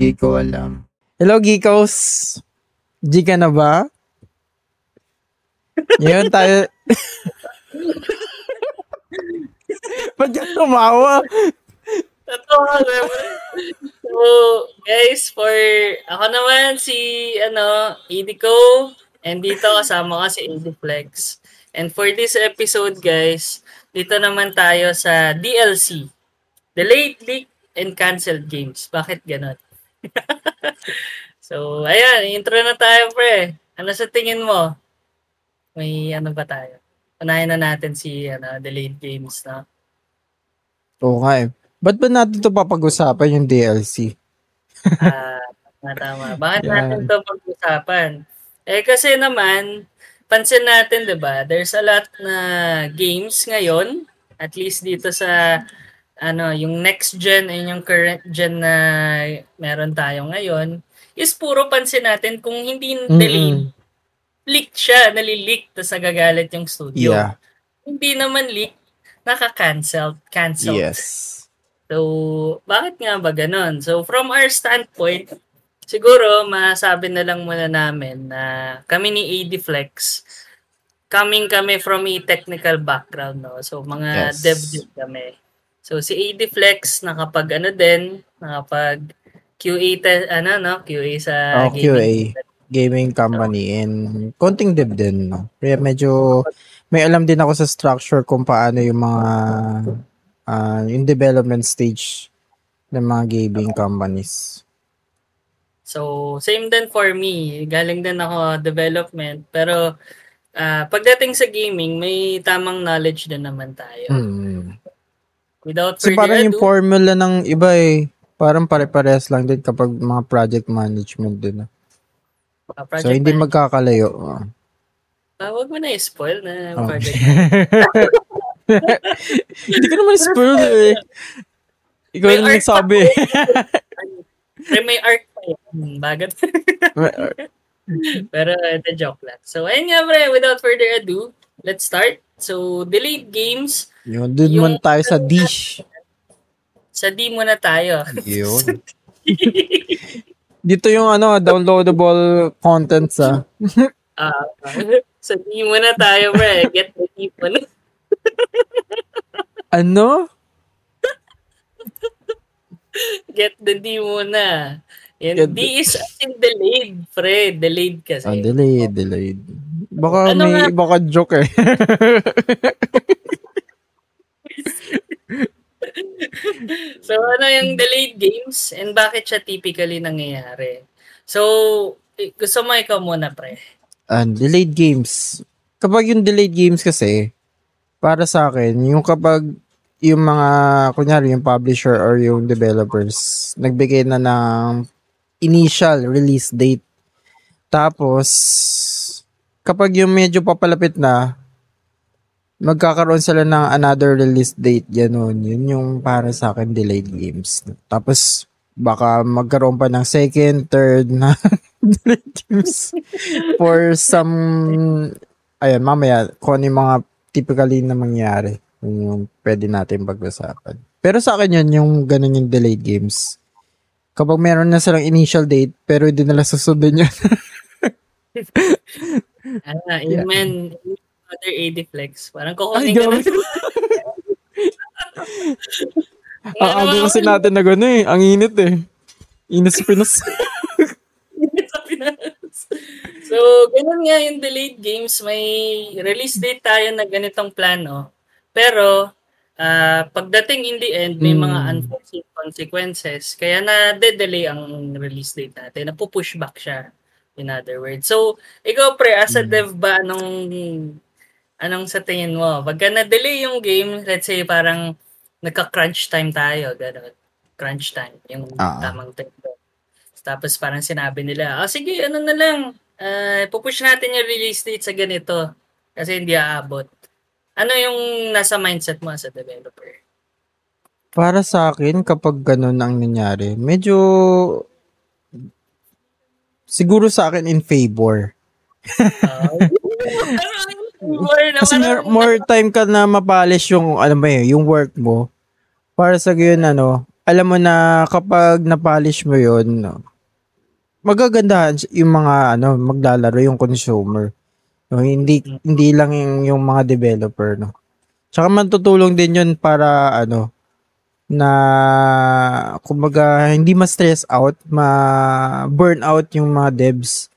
Hindi ko alam. Hello, Geekos! G ka na ba? Yun, tayo... Ba't ka tumawa? So, guys, for... Ako naman, si, Hideo. And dito, kasama ka si ADFLX. And for this episode, guys, dito naman tayo sa DLC. Delayed, leaked, and canceled games. Bakit ganon? So, ayan, intro na tayo, pre. Ano sa tingin mo? May ano ba tayo? Unahin na natin si delayed games, na? Okay. Ba't ba natin ito papag-usapan yung DLC? Tama. Bakit natin ito pag-usapan? Eh, kasi naman, pansin natin, diba, there's a lot na games ngayon, at least dito sa... yung next gen and yung current gen na meron tayo ngayon is puro pansin natin kung hindi delayed. Leaked siya, nalileak, tapos nagagalit yung studio. Yeah. Hindi naman leak, naka-cancel. Yes. So, bakit nga ba ganun? So, from our standpoint, siguro masabi na lang muna namin na kami ni ADFLX, kami from a technical background, no? So, mga dev din kami. So si ADFLX nakapag QA QA sa QA gaming company and konting dev din, no. Kaya medyo may alam din ako sa structure kung paano yung mga yung development stage ng mga gaming companies. So same din for me, galing din ako development pero pagdating sa gaming may tamang knowledge din naman tayo. Without kasi parang yung formula ng iba parang pare-parehas lang din kapag mga project management din. So, hindi magkakalayo. Huwag mo na i-spoil na project management. Hindi ko naman i-spoil eh. Ikaw yung nagsabi. May arc pa yan. Bagat. Pero the joke lang. So, ayun nga pre, without further ado, let's start. So, delayed games. Yun, doon muna tayo sa D. Sa D muna tayo. Yun. Dito yung downloadable contents, ah. Sa D muna tayo, pre. Get the D muna. Get the D muna. And D is as in delayed, pre. Delayed kasi. Delayed. Baka baka joke eh. So, yung delayed games and bakit siya typically nangyayari? So, gusto mo ikaw muna, pre. Delayed games. Kapag yung delayed games kasi, para sa akin, yung kapag yung mga, kunyari, yung publisher or yung developers, nagbigay na ng initial release date. Tapos, kapag yung medyo papalapit na, magkakaroon sila ng another release date, gano'n. Yun yung para sa akin, delayed games. Tapos, baka magkaroon pa ng second, third na delayed games for some, ayan, mamaya, kung ano yung mga typically na mangyari, yung pwede natin pag-usapan. Pero sa akin yun, yung gano'n yung delayed games. Kapag meron na silang initial date, pero hindi nila susundin yun. Amen. Other ADFLX. Parang kukunin ka na. Ang aga kasi natin na gano'n eh. Ang init eh. Inis sa Pinas. So, ganun nga yung delayed games. May release date tayo na ganitong plano. Pero, pagdating in the end, may mga unforeseen consequences. Kaya na-delay ang release date natin. Napupush back siya. In other words. So, ikaw pre, as a dev ba, anong sa tingin mo? Pagka na-delay yung game, let's say parang nagka-crunch time tayo. Ganun. Crunch time. Yung tamang time. Tapos parang sinabi nila, sige, na lang. Pupush natin yung release date sa ganito. Kasi hindi aabot. Ano yung nasa mindset mo as a developer? Para sa akin, kapag ganun ang nangyari, medyo... Siguro sa akin in favor. Kasi more time ka na ma-polish yung work mo. Para sa ganyan alam mo na kapag na-polish mo yun, magagandahan yung mga maglalaro, yung consumer. No, hindi lang yung mga developer, no. Tsaka matutulong din yun para na kumbaga hindi ma-stress out, ma-burn out yung mga devs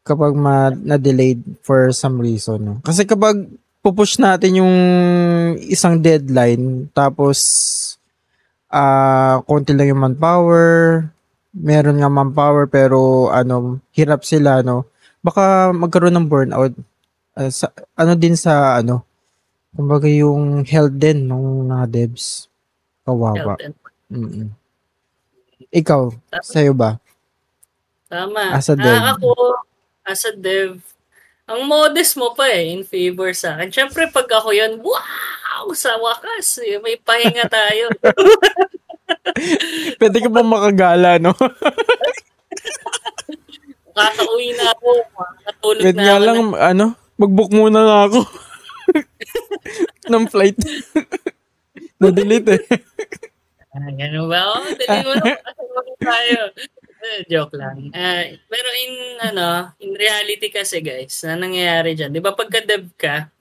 kapag na-delayed for some reason, no. Kasi kapag pupush natin yung isang deadline tapos konti lang yung manpower, meron nga manpower pero hirap sila, no. Baka magkaroon ng burnout. Kumbaga yung health din nung devs. Kawawa. Ikaw, tama. Sa'yo ba? Tama. As a dev. Ako, as a dev, ang modest mo pa in favor sa akin. Siyempre, pag ako yun, wow! Sa wakas, may pahinga tayo. Pwede ka ba makagala, no? Kakauwi na ako. Katulog na ako. Pwede nga lang, mag-book muna na ako. ng flight. Na-delete eh. Ganun ba? Delete mo na. Tayo. Joke lang. Pero in reality kasi guys, na nangyayari dyan, di ba pagka-dev ka,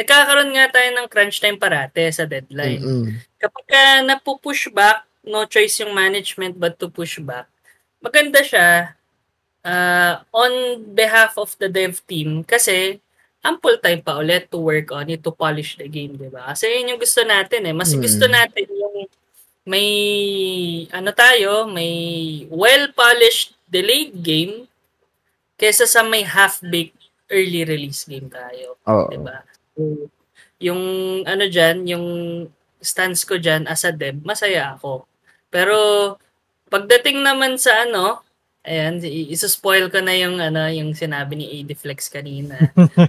nagkakaroon nga tayo ng crunch time parate sa deadline. Mm-hmm. Kapag napupush back, no choice yung management but to push back. Maganda siya on behalf of the dev team kasi ample time pa ulit to work on it, to polish the game, di ba? Kasi yun yung gusto natin eh. Mas gusto natin yung may, may well-polished delayed game kesa sa may half-baked early release game tayo. Oh. Di ba? So, yung yung stance ko dyan as a dev, masaya ako. Pero, pagdating naman sa ayan, isuspoil ko na yung sinabi ni ADFLX kanina.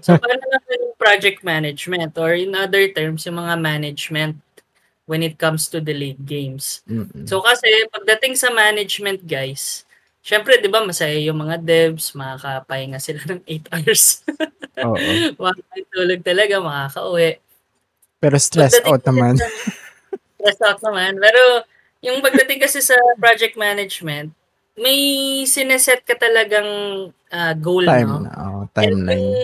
So, paano naman yung project management or in other terms, yung mga management when it comes to delayed games. Mm-hmm. So, kasi pagdating sa management, guys, syempre, di ba, masaya yung mga devs, makakapahinga sila ng 8 hours. Oo. Makakatulog talaga, makaka-uwi. Pero stress out naman. Stress out naman. Pero, yung pagdating kasi sa project management, may sineset ka talagang goal, no? Timeline.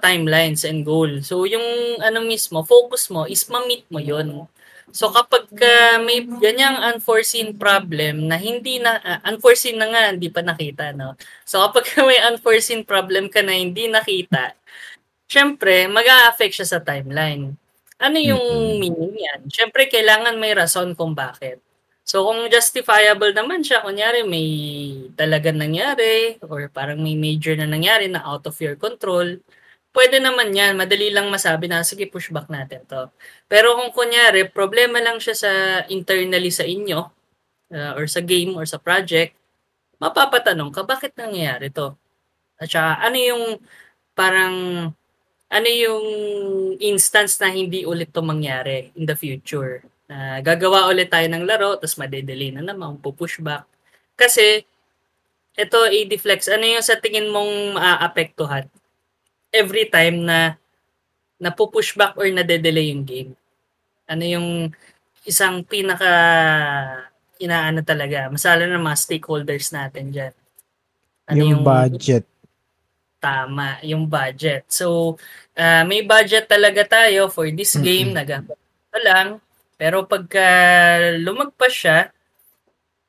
Timelines and goal. So, yung mismo, focus mo is ma-meet mo yun. So, kapag may ganyang unforeseen problem na hindi na, unforeseen na nga, hindi pa nakita, no? So, kapag may unforeseen problem ka na hindi nakita, syempre, mag-a-affect siya sa timeline. Ano yung meaning yan? Syempre, kailangan may rason kung bakit. So, kung justifiable naman siya, kunyari may talagang nangyari or parang may major na nangyari na out of your control, pwede naman yan. Madali lang masabi na, sige, pushback natin to. Pero kung kunyari, problema lang siya sa internally sa inyo or sa game or sa project, mapapatanong ka, bakit nangyari to? At saka, ano yung instance na hindi ulit to mangyari in the future? Gagawa ulit tayo ng laro, tapos madedelay na naman, pupushback. Kasi, ito, ADFLX, ano yung sa tingin mong maapektuhan every time na napupushback or nadedelay yung game? Ano yung isang pinaka talaga, masala ng mga stakeholders natin dyan? Ano yung budget. Tama, yung budget. So, may budget talaga tayo for this game, nagamit ko lang. Pero pagka lumagpas siya,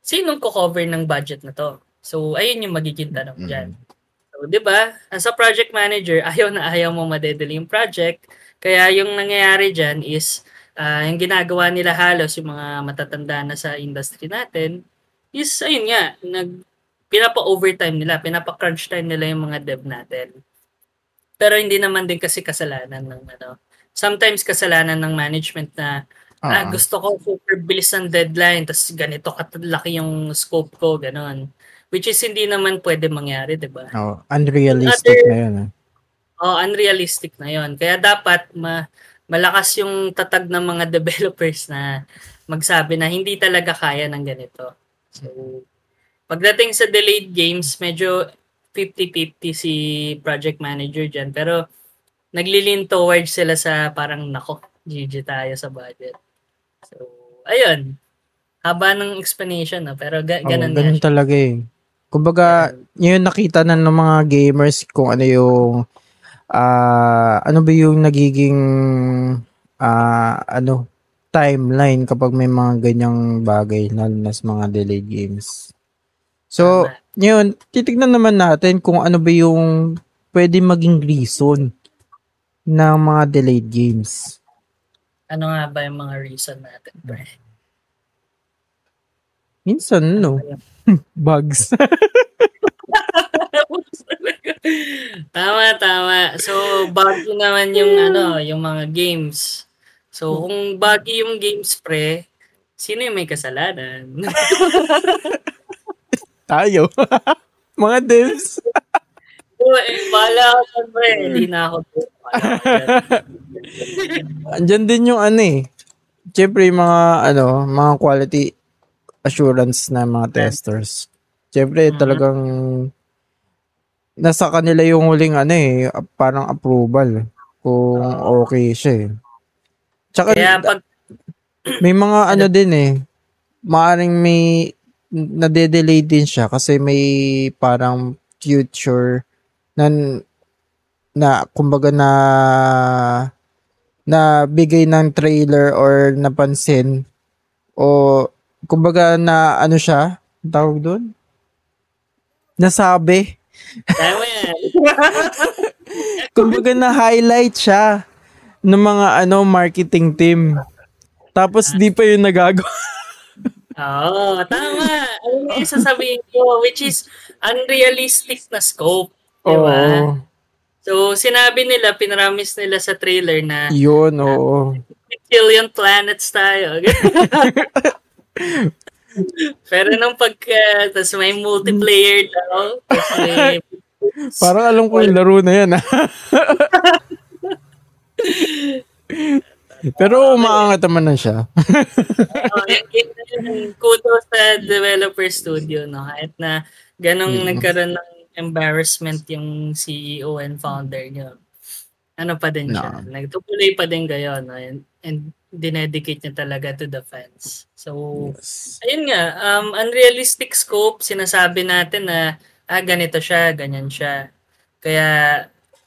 sinong ko-cover ng budget na to? So, ayun yung magiging tanong dyan. So, di ba? As a project manager, ayaw na ayaw mo madedelay yung project. Kaya yung nangyayari dyan is, yung ginagawa nila halos yung mga matatanda na sa industry natin, is, ayun nga, pinapa-overtime nila, pinapa-crunch time nila yung mga dev natin. Pero hindi naman din kasi kasalanan ng sometimes kasalanan ng management na gusto ko super bilis ang deadline tapos ganito katalaki yung scope ko, gano'n. Which is hindi naman pwede mangyari, diba? Unrealistic na yun. Unrealistic na yun. Kaya dapat malakas yung tatag ng mga developers na magsabi na hindi talaga kaya ng ganito. So, pagdating sa delayed games, medyo 50-50 si project manager dyan. Pero naglilin towards sila sa parang, GG tayo sa budget. So, ayun. Haba ng explanation, no? Pero ganun nga siya. Talaga eh. Kumbaga, yun nakita na ng mga gamers kung ano yung ano ba yung nagiging timeline kapag may mga ganyang bagay na sa mga delayed games. So, yun, titignan naman natin kung ano ba yung pwede maging reason ng mga delayed games. Ano nga ba yung mga reason natin, bro? Minsan, no? Bugs. Tama. So, buggy naman yung yung mga games. So, kung buggy yung games, pre, sino yung may kasalanan? Tayo. Mga devs. Bahala ako sa pre. Hindi na ako. Andyan din yung Siyempre, mga quality assurance na mga testers. Siyempre, talagang nasa kanila yung huling parang approval kung okay siya. Tsaka, kaya pag may mga maaring may nade-delay din siya kasi may parang future na kumbaga na bigay ng trailer or napansin o kumbaga na siya tawag doon? Nasabi. Tama yan. Kumbaga na highlight siya ng mga marketing team. Tapos di pa yun nagagawa. Oo, tama. Ano yung sasabihin ko? Which is unrealistic na scope. Diba? Oo. So, sinabi nila, pinramis nila sa trailer na yun, oo. Billion planets tayo. Pero nung tapos may multiplayer daw. Parang alam ko yung laro na yan. Pero umaangat naman na siya. Kudos sa developer studio, no? At na ganong nagkaroon ng embarrassment yung CEO and founder niyo. Ano pa din siya. Nagtutuloy pa din kayo, no? And dinedicate niya talaga to the fans. So, ayun nga. Unrealistic scope, sinasabi natin na ganito siya, ganyan siya. Kaya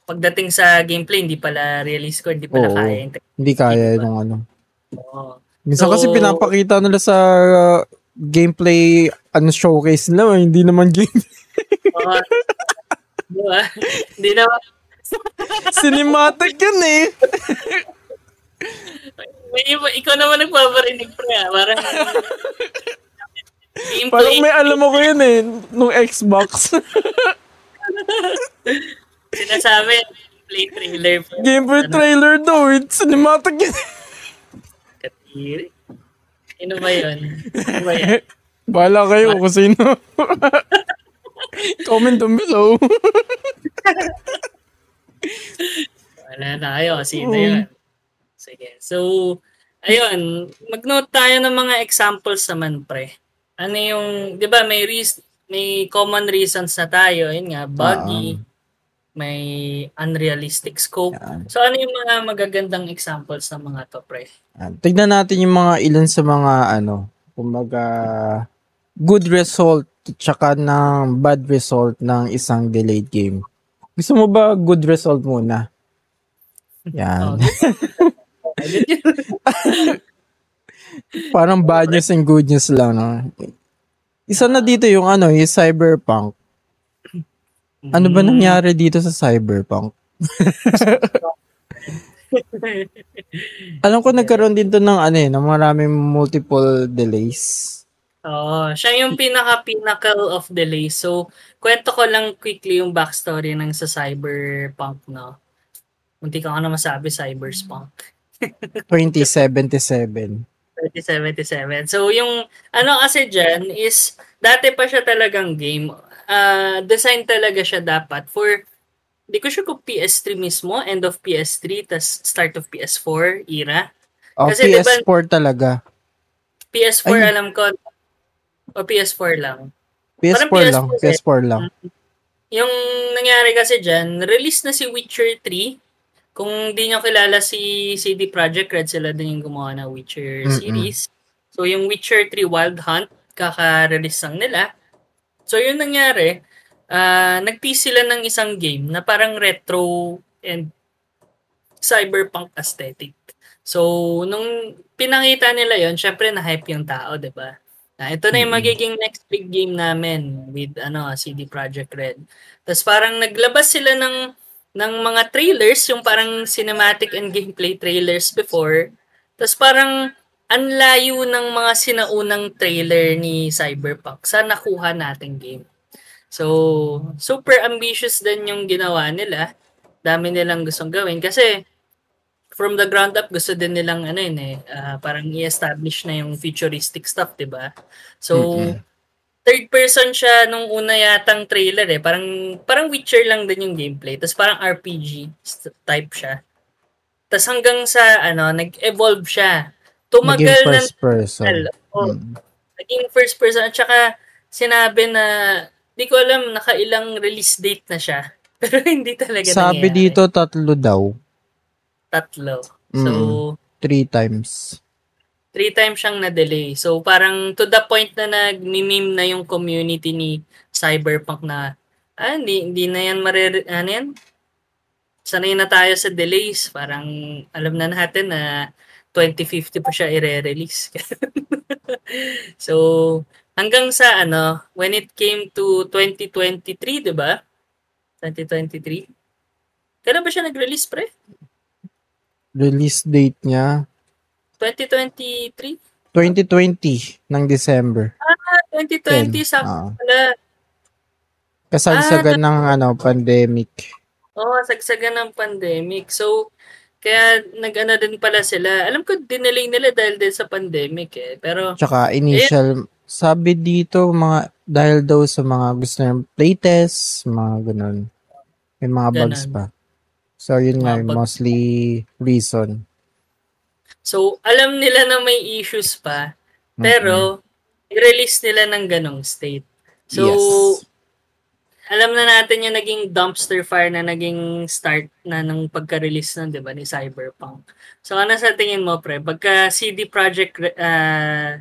pagdating sa gameplay, hindi pala realist ko, hindi pala kaya. Hindi kaya yung Minsan kasi pinapakita nila sa gameplay, showcase nila, hindi naman gameplay. Diba? Hindi naman. Cinematic yun Ikaw naman nagpaparinig pa. Parang gameplay. Parang may alam ako yun nung Xbox. Sinasabi, gameplay trailer. Gameplay trailer daw, it's cinematic yun. Katiri. Ano ba yun? Bahala kayo kung sino. Comment down below. Wala na kayo. Sino yun? Sige. So, ayun. Mag-note tayo ng mga examples naman, pre. Ano yung, di ba, may common reasons na tayo. Yun nga, buggy. May unrealistic scope. Yeah. So, ano yung mga magagandang examples ng mga to, pre? Tignan natin yung mga ilan sa mga, kumbaga, good result tsaka ng bad result ng isang delayed game. Gusto mo ba good result muna? Yan. Parang bad news and good news lang, no? Isa na dito yung Cyberpunk. Ano ba nangyari dito sa Cyberpunk? Alam ko nagkaroon dito ng maraming multiple delays. Oo, siya yung pinaka-pinnacle of delays. So, kwento ko lang quickly yung backstory ng sa Cyberpunk, no? Munti ka na masabi, Cyberpunk. 2077. So, yung kasi dyan is, dati pa siya talagang game. Design talaga siya dapat for, di ko sure kung PS3 mismo, end of PS3, tas start of PS4 era. Oh, kasi PS4 diba, talaga. PS4 ay, alam ko. O PS4 lang. PS4 lang. Yung nangyari kasi dyan, release na si Witcher 3. Kung di nyo kilala si CD Projekt Red, sila din yung gumawa na Witcher series. So yung Witcher 3 Wild Hunt, kaka-release lang nila. So yung nangyari, nag-tease sila ng isang game na parang retro and cyberpunk aesthetic. So nung pinakita nila yon, syempre na-hype yung tao, diba? Ito na yung magiging next big game namin with CD Projekt Red. Tapos parang naglabas sila ng mga trailers, yung parang cinematic and gameplay trailers before. Tapos parang anlayo ng mga sinaunang trailer ni Cyberpunk sa nakuha nating game. So, super ambitious din yung ginawa nila. Dami nilang gustong gawin kasi from the ground up, gusto din nilang parang i-establish na yung futuristic stuff, diba? So, Third person siya nung una yatang trailer eh. Parang Witcher lang din yung gameplay. Tapos parang RPG type siya. Tapos hanggang sa, nag-evolve siya. Tumagal na... Naging first person. Naging first person. At saka, sinabi na, di ko alam, nakailang release date na siya. Pero hindi talaga sabi nangyari. Dito, 3 daw. 3. So, 3 times. 3 times siyang na-delay. So, parang to the point na nag-meme na yung community ni Cyberpunk na, hindi na yan sanay na tayo sa delays. Parang, alam na natin na 2050 pa siya i-release. So, hanggang sa, when it came to 2023, diba? 2023? Kailan ba siya nag-release, pre? Release date niya 2020 ng December. 2020 sa kasagsagan ng pandemic. Sagsagan ng pandemic. So kaya nag-ana din pala sila. Alam ko dinelay nila dahil din sa pandemic eh. Pero tsaka initial sabi dito mga dahil daw sa mga gusto ng playtest, mga ganun. May mga bugs pa. So, yun nga, mostly reason. So, alam nila na may issues pa, pero, i-release nila ng ganong state. So, alam na natin yung naging dumpster fire na naging start na ng pagka-release nun, diba, ni Cyberpunk. So, ano sa tingin mo, pre? Pagka CD Projekt,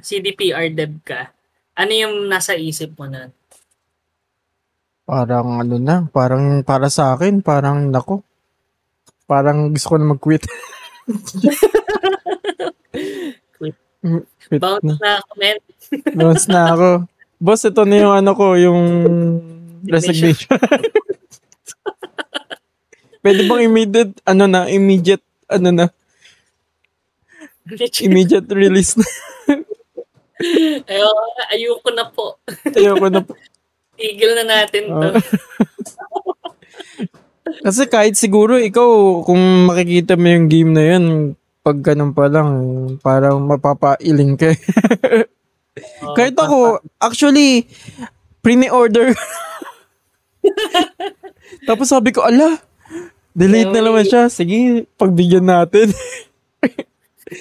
CDPR dev ka, ano yung nasa isip mo nun? Parang, parang para sa akin, parang, parang gusto ko na mag-quit. Quit Bounce na ako. Boss, ito na yung yung resignation. Pwede bang immediate release na. Ayoko na po. Tigil na natin to. Kasi kahit siguro ikaw, kung makikita mo yung game na yun, pag ganun pa lang, parang mapapailing ka. Kahit ako, actually, pre-order. Tapos sabi ko, delete na naman siya. Sige, pagbigyan natin.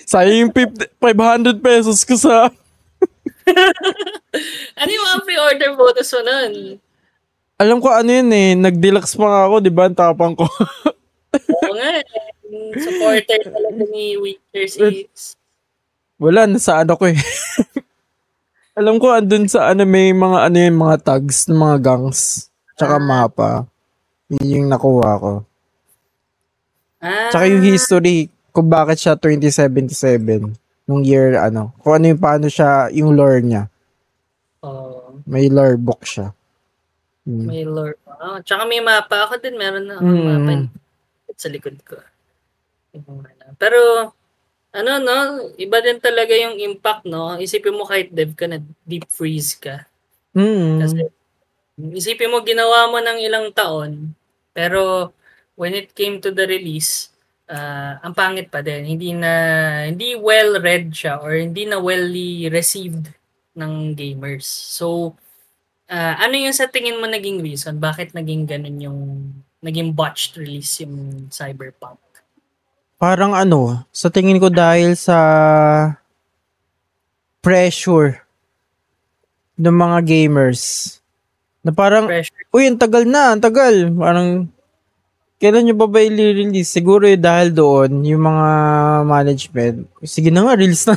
Sayang yung 500 pesos ko sa... Ano yung mga pre-order bonus mo nun? Alam ko nag-deluxe pa nga ako, di ba? Ang tapang ko. Oo nga supporter talaga ni Witcher 6. Wala, nasa ko eh. Alam ko, andun sa may mga mga tags, mga gangs, tsaka mapa. Yun yung nakuha ko. Tsaka yung history, kung bakit siya 2077, nung year, kung yung paano siya, yung lore niya. May lore book siya. May lore pa. Tsaka may mapa. Ako din meron na mapa sa likod ko. Pero, iba din talaga yung impact, no? Isipin mo kahit dev ka na deep freeze ka. Kasi, isipin mo ginawa mo ng ilang taon, pero when it came to the release, ang pangit pa din. Hindi well-read siya or hindi na well-y received ng gamers. So, ano yung sa tingin mo naging reason? Bakit naging ganun yung naging botched release yung Cyberpunk? Parang sa tingin ko dahil sa pressure ng mga gamers. Na parang, ang tagal. Parang, kailan nyo ba i-release? Siguro dahil doon, yung mga management, sige na nga, release na.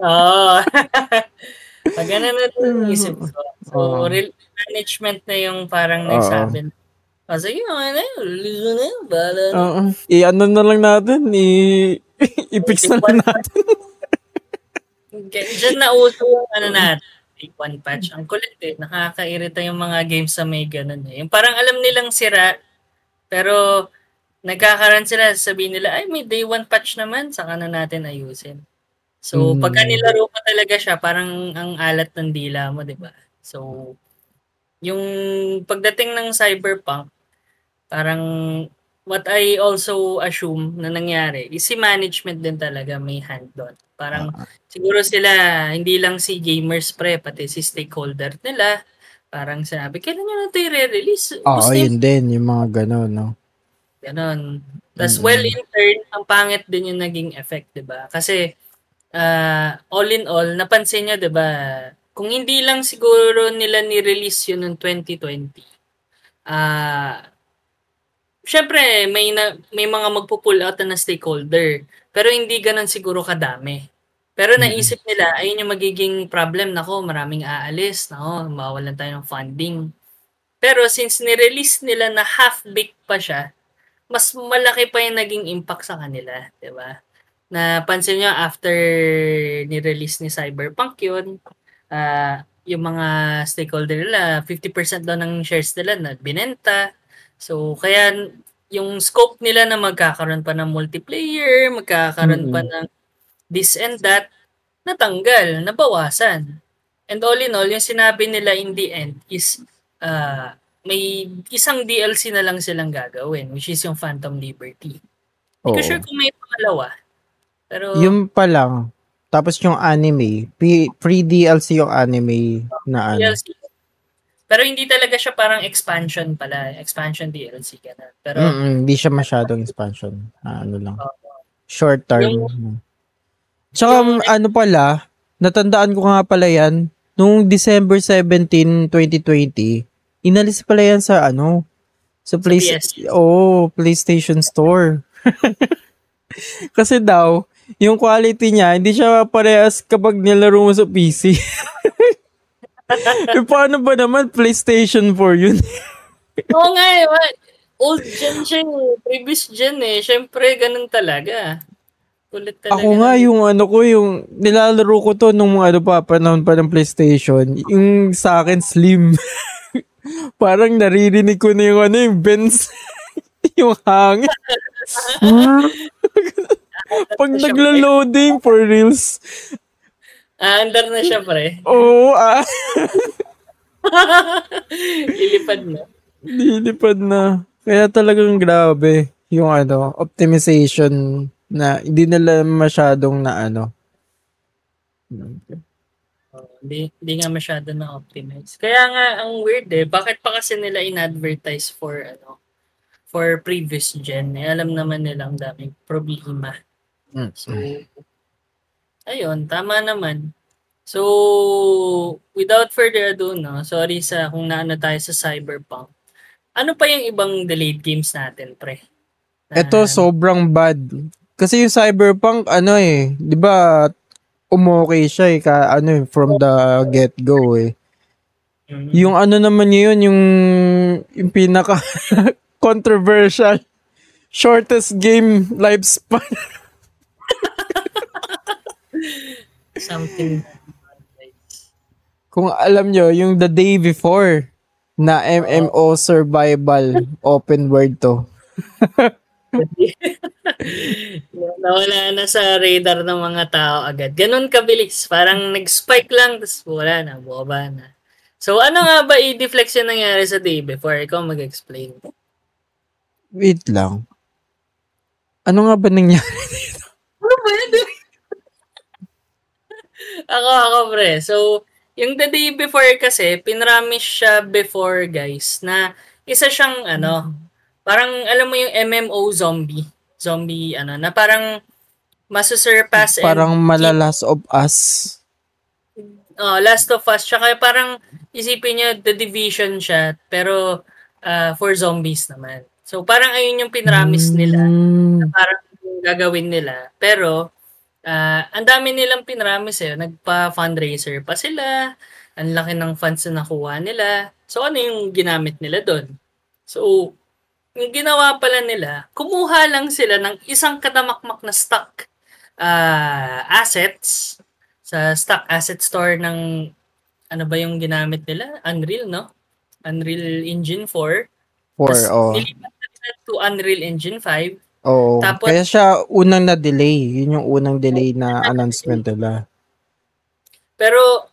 Oo. Pagana na ito isip ko. So, management na yung parang nagsabi. Kasi yun, bahala na. I-ano na lang natin, i-fix na lang natin. Diyan na uso yung ano natin. Take one patch. Ang kulit eh. Nakakairita yung mga games sa may ganun eh. Yung parang alam nilang sira, pero nagkakaroon sila, sabihin nila, ay may day one patch naman, saka na natin ayusin. So, pagka nilaro pa talaga siya, parang ang alat ng dila mo, di ba? So, yung pagdating ng Cyberpunk, parang what I also assume na nangyari is si management din talaga may hand doon. Parang siguro sila, hindi lang si gamers pre, pati si stakeholder nila. Parang sinabi, kailan nyo na ito i-release? Oo, yun din, yung mga gano'n, no? Gano'n. Tapos well, in turn, ang pangit din yung naging effect, diba? Kasi, all in all, napansin nyo, diba, kung hindi lang siguro nila ni-release yun noong 2020, syempre, may mga magpo-pull out na stakeholder. Pero hindi ganun siguro kadami. Pero naisip nila, ayun yung magiging problem. Nako, maraming aalis. Nako, mawalan tayo ng funding. Pero since nirelease nila na half-baked pa siya, mas malaki pa yung naging impact sa kanila. Diba? Napansin nyo, after nirelease ni Cyberpunk yun, yung mga stakeholder nila, 50% daw ng shares nila na binenta. So, kaya yung scope nila na magkakaroon pa ng multiplayer, magkakaroon pa ng this and that, natanggal, nabawasan. And all in all, yung sinabi nila in the end is may isang DLC na lang silang gagawin, which is yung Phantom Liberty. Hindi ko sure kung may pangalawa. Pero yung pa lang, tapos yung anime, free DLC yung anime na DLC. Pero hindi talaga siya parang expansion pala. Expansion DLC ka na. Pero, hindi siya masyadong expansion. Ano lang. Short term. Tsaka ano pala, natandaan ko nga pala yan, noong December 17, 2020, inalis pala yan sa ano, sa PlayStation Store. Kasi daw, yung quality niya, hindi siya parehas kapag nilaro mo sa PC. E paano ba naman PlayStation 4 yun? Oo nga eh. Old gen siya eh. Previous gen eh. Siyempre, ganun talaga. Kulit talaga. Ako nga yung ano ko, yung nilalaro ko to nung mga ano pa, panahon pa ng PlayStation. Yung sa akin, slim. Parang naririnig ko na yung ano, yung bends. Yung hangin. Pag nagla-loading for reals. Under na siya, pre. Oo, Lilipad na. Kaya talagang grabe yung ano, optimization na hindi nila masyadong na ano. Hindi nga masyado na optimize. Kaya nga, ang weird eh. Bakit pa kasi nila in-advertise for ano, for previous gen? Eh, alam naman nilang daming problema. So, ayun, tama naman. So, without further ado, no, sorry sa kung naano tayo sa Cyberpunk. Ano pa yung ibang delayed games natin, pre? Ito, sobrang bad. Kasi yung Cyberpunk, ano eh, di ba, umokay siya eh, from the get-go eh. Yung ano naman yun, yung pinaka-controversial, shortest game lifespan. Something kung alam nyo, yung The Day Before na MMO survival open world to. Nawala na sa radar ng mga tao agad. Ganun kabilis. Parang nag-spike lang, tapos wala na, boba na. So ano nga ba i-deflex yung nangyari sa Day Before? Ikaw mag-explain. Wait lang. Ano nga ba nangyari dito? Ano ba yun? Ako, pre. So, yung The Day Before kasi, pinramis siya before, guys, na isa siyang, ano, parang, alam mo yung MMO zombie. Zombie, ano, na parang masusurpass. Parang Last of Us. Oh, Last of Us. Tsaka parang, isipin nyo, The Division siya, pero for zombies naman. So, parang ayun yung pinramis nila. Na parang yung gagawin nila. Pero, Ang dami nilang pinramis eh. Nagpa-fundraiser pa sila. Ang laki ng funds na nakuha nila. So, ano yung ginamit nila doon? So, yung ginawa pala nila, kumuha lang sila ng isang kadamakmak na stock assets sa stock asset store ng ano ba yung ginamit nila? Unreal, no? Unreal Engine 4. Nilipat nila to Unreal Engine 5. Oo. Tapos, kaya siya unang na-delay. Yun yung unang delay na announcement nila. Pero,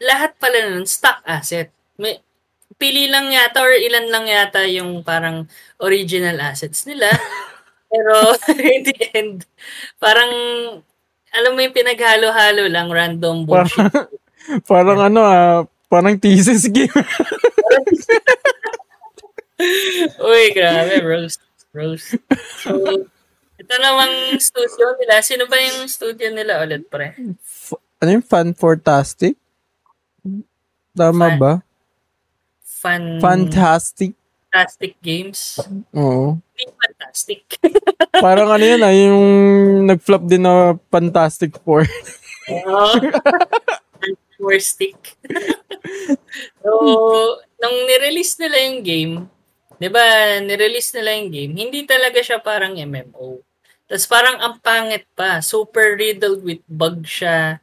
lahat pala nun, stock asset. May pili lang yata or ilan lang yata yung parang original assets nila. Pero in the end, parang, alam mo yung pinaghalo-halo lang, random bullshit. Parang ano parang thesis game. Uy, grabe, roast. So, ito namang studio nila. Sino ba yung studio nila ulit, pre? Ano yung Fantastic? Tama ba? Fantastic Games. Oo. Fantastic. Parang ano yun yung nag-flop din na Fantastic Four. Oo. Four stick. So, nung nirelease nila yung game, hindi talaga siya parang MMO. Tapos parang ang pangit pa. Super riddled with bug siya.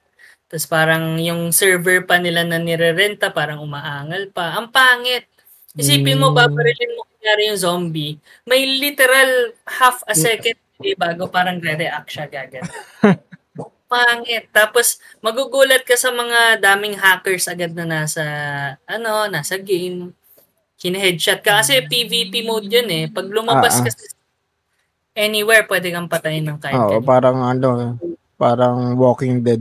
Tapos parang yung server pa nila na nirerenta, parang umaangal pa. Ang pangit. Isipin mo, babarilin mo kunyari yung zombie. May literal half a second bago parang re-react siya agad. Pangit. Tapos magugulat ka sa mga daming hackers agad na nasa game. Kine-headshot ka. Kasi PvP mode yun eh. Pag lumabas ka anywhere, pwede kang patayin ng kahit kanina. Parang parang Walking Dead.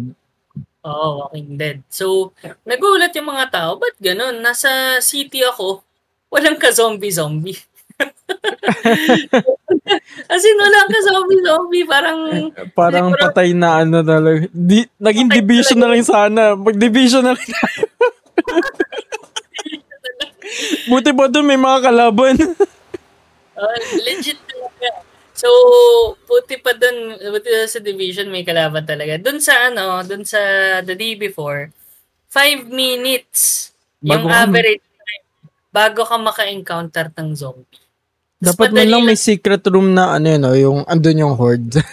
Walking Dead. So, nagulat yung mga tao, ba't ganun? Nasa city ako, walang ka-zombie-zombie. As in, walang ka-zombie-zombie. Parang patay na ano talaga. Naging division na lang sana. Mag-division na lang. Buti ba doon may mga kalaban? Legit talaga. So, buti pa sa division, may kalaban talaga. Doon sa The Day Before, 5 minutes yung average time bago ka maka-encounter ng zombie. Dapat man lang may secret room na yung andun yung horde.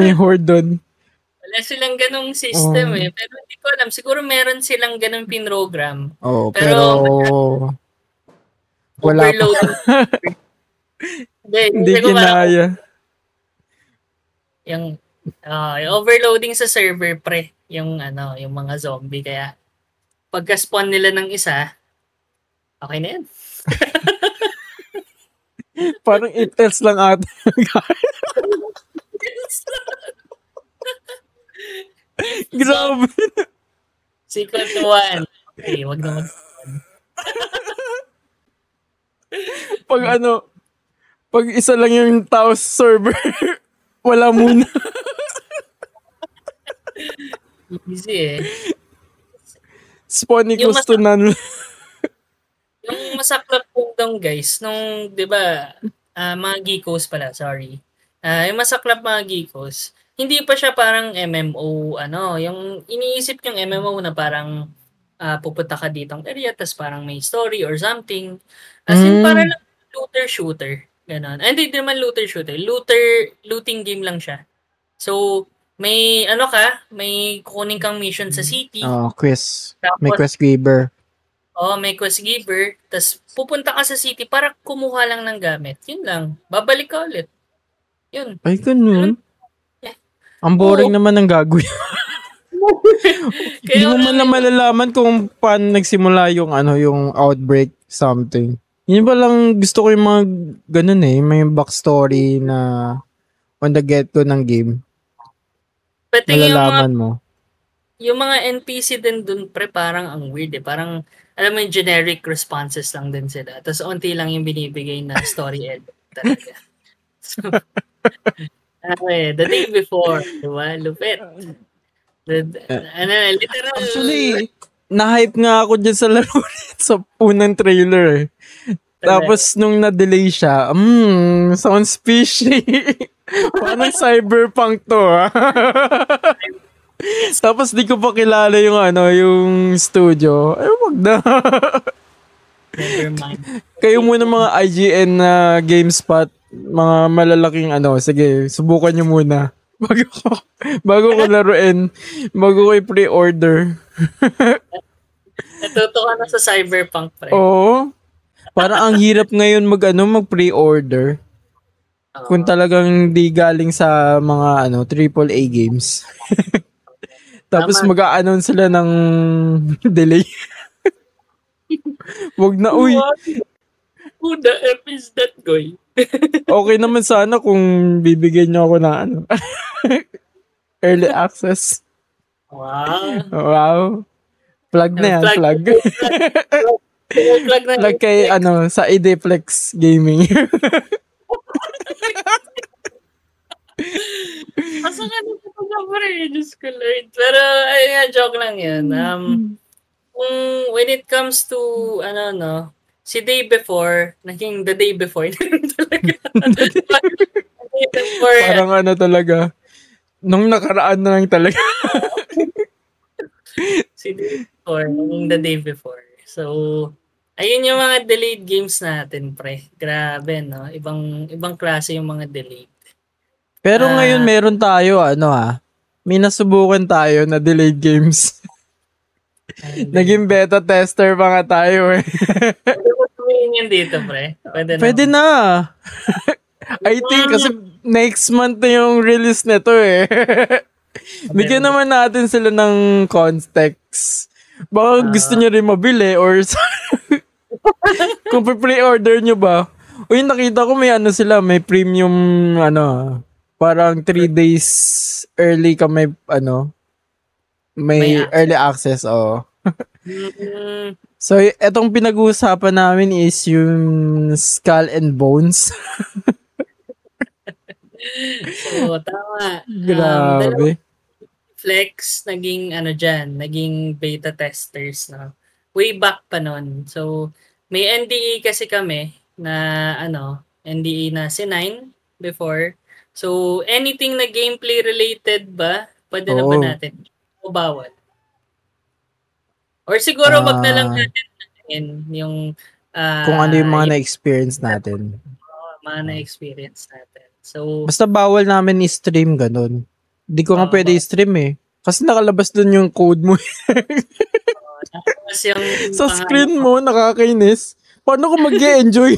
May horde doon. Wala silang ganong system eh. Pero hindi ko alam. Siguro meron silang ganong pinrogram. Pero wala pa. Hindi kinaya. Yung overloading sa server, pre. Yung mga zombie. Kaya, pagka-spawn nila ng isa, okay na yan. Parang itels lang ata. Grabe. Secret 1. Okay, wag na mag-spawn. Pag isa lang yung tao server, wala muna. Easy eh. Spawning close to none. Yung masaklap po daw guys, nung, di ba, mga geekos pala, sorry. Yung masaklap mga geekos, hindi pa siya parang MMO, yung iniisip yung MMO na parang pupunta ka ditong area, tas parang may story or something. As in, para lang looter-shooter. Ganon. Ay, hindi naman looter-shooter. Looting game lang siya. So, may, may kukunin kang mission sa city. Quest. Tapos, may quest giver. Tapos, pupunta ka sa city para kumuha lang ng gamit. Yun lang. Babalik ka ulit. Yun. Ay, ganun. Yeah. Ang boring naman ang gagawin. Hindi mo man lang malalaman kung paano nagsimula yung outbreak something. Yun ba lang gusto ko yung mga ganun eh, may backstory na on the get-go ng game. Pati malalaman mo. Yung mga NPC din dun pre, parang ang weird eh. Parang, alam mo yung generic responses lang din sila. Tapos onti lang yung binibigay na story edit talaga. So, The Day Before, diba? Lupit. Literal. Actually, na-hype nga ako dyan sa laro sa unang trailer. Tapos nung na-delay siya, sounds fishy. Parang cyberpunk to, ha? Tapos di ko pa kilala yung ano, yung studio. Ay, wag na. Kayo muna mga IGN na GameSpot, mga malalaking ano, sige, subukan nyo muna. Bago ko laruin, bago ko i-pre-order. Natuto ka na sa cyberpunk, pre. Oo. Parang ang hirap ngayon mag-pre-order. Kung talagang di galing sa mga ano AAA games. Tapos mag-a-announce sila ng delay. Wag na, uy. Who the F is that guy? Okay naman sana kung bibigyan niyo ako ng ano. Early access. Wow. Plug na yan, plug kay ano, sa ADFLX Gaming. Asa nga nito pag-apare, Diyos ko Lord. Pero, ayun nga, joke lang yan. When it comes to, ano, no, si Day Before, naging The Day Before. Before. Parang ano talaga, nung nakaraan na lang talaga. Si Day Before, naging The Day Before. So, ayun yung mga delayed games natin, pre. Grabe, no? Ibang klase yung mga delayed. Pero ngayon meron tayo, may nasubukan tayo na delayed games. Naging beta tester pa nga tayo, eh. Pwede mo tumihin yan dito, pre. Pwede na. I think, kasi next month na yung release nito, eh. Bigyan naman natin sila ng context. Baka gusto nyo rin mabili, or... Kung pre-order nyo ba? Uy, nakita ko may ano sila, may premium, ano, parang 3 days early ka may, ano, may early access, oo. So, etong pinag-uusapan namin is yung Skull and Bones. Oo, tama. Grabe. Flex, naging, ano dyan, naging beta testers, no? Way back pa nun. So, may NDA kasi kami na ano, NDA na sinign before. So, anything na gameplay related ba, pwede na ba natin? O bawal? Or siguro wag na lang natin yung... kung ano yung mga na-experience natin. Mga na-experience natin. So, basta bawal namin i-stream ganun. Hindi ko nga pwede i-stream eh. Kasi nakalabas dun yung code mo. Yung sa screen mo, nakakainis. Paano ko mag-e-enjoy?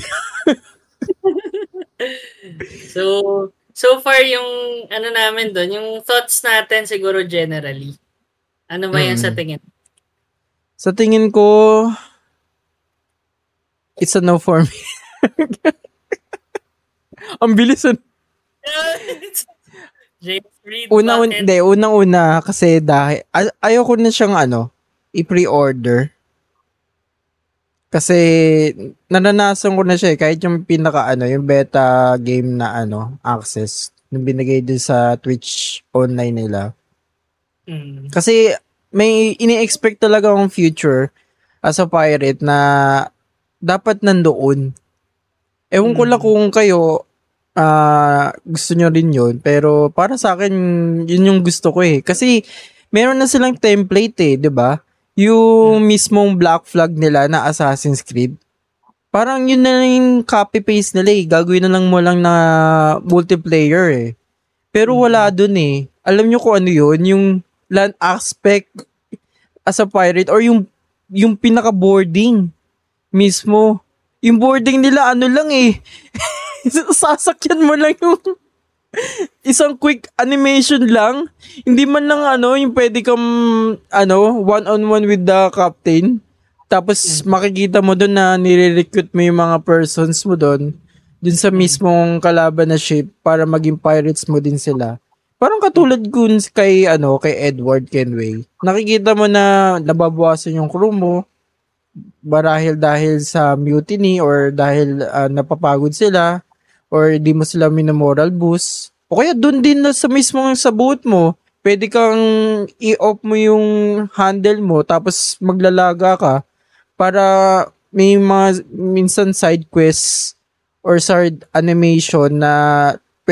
So far yung ano namin doon, yung thoughts natin siguro generally. Ano ba yan sa tingin? Sa tingin ko, it's a no for me. Ang bilis. Unang-una kasi dahil ayoko na siyang i-pre-order. Kasi nananasan ko na siya kahit yung yung beta game na access nung binigay din sa Twitch online nila. Kasi may ini-expect talaga akong future as a pirate na dapat nandoon. Ewan ko lang kung kayo gusto nyo rin yun, pero para sa akin yun yung gusto ko eh. Kasi meron na silang template eh, di ba? Yung mismong black flag nila na Assassin's Creed. Parang yun na yung copy-paste nila eh. Gagawin na lang mo lang na multiplayer eh. Pero wala dun eh. Alam nyo kung ano yun? Yung land aspect as a pirate or yung pinaka-boarding mismo. Yung boarding nila lang eh. Sasakyan mo lang yung isang quick animation lang. Hindi man lang yung pwede kang one-on-one with the captain. Tapos makikita mo doon na nire-recruit mo yung mga persons mo doon sa mismong kalaban na ship para maging pirates mo din sila. Parang katulad kun kay kay Edward Kenway. Nakikita mo na nababawasan yung crew mo dahil sa mutiny or dahil napapagod sila. Or di mo sila minamoral boost. O kaya dun din na sa mismong sa boat mo, pwede kang i-off mo yung handle mo tapos maglalaga ka para may mga minsan side quests or side animation na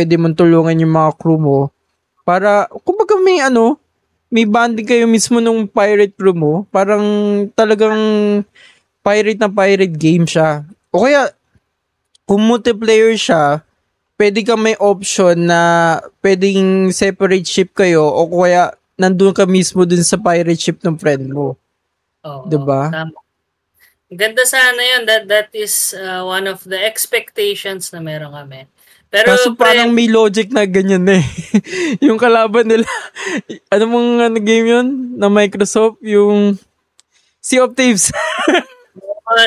pwede mong tulungan yung mga crew mo para, kumbaga may ano, may banding kayo mismo nung pirate crew mo, parang talagang pirate na pirate game siya. O kaya, kung multiplayer siya, pwede kang may option na pwedeng separate ship kayo o kaya nandun ka mismo dun sa pirate ship ng friend mo. Oo, diba? Tama. Ganda sana yun. That is one of the expectations na meron kami. Pero kaso parang may logic na ganyan eh. Yung kalaban nila, ano mong game yun? Na Microsoft, yung Sea of Thieves.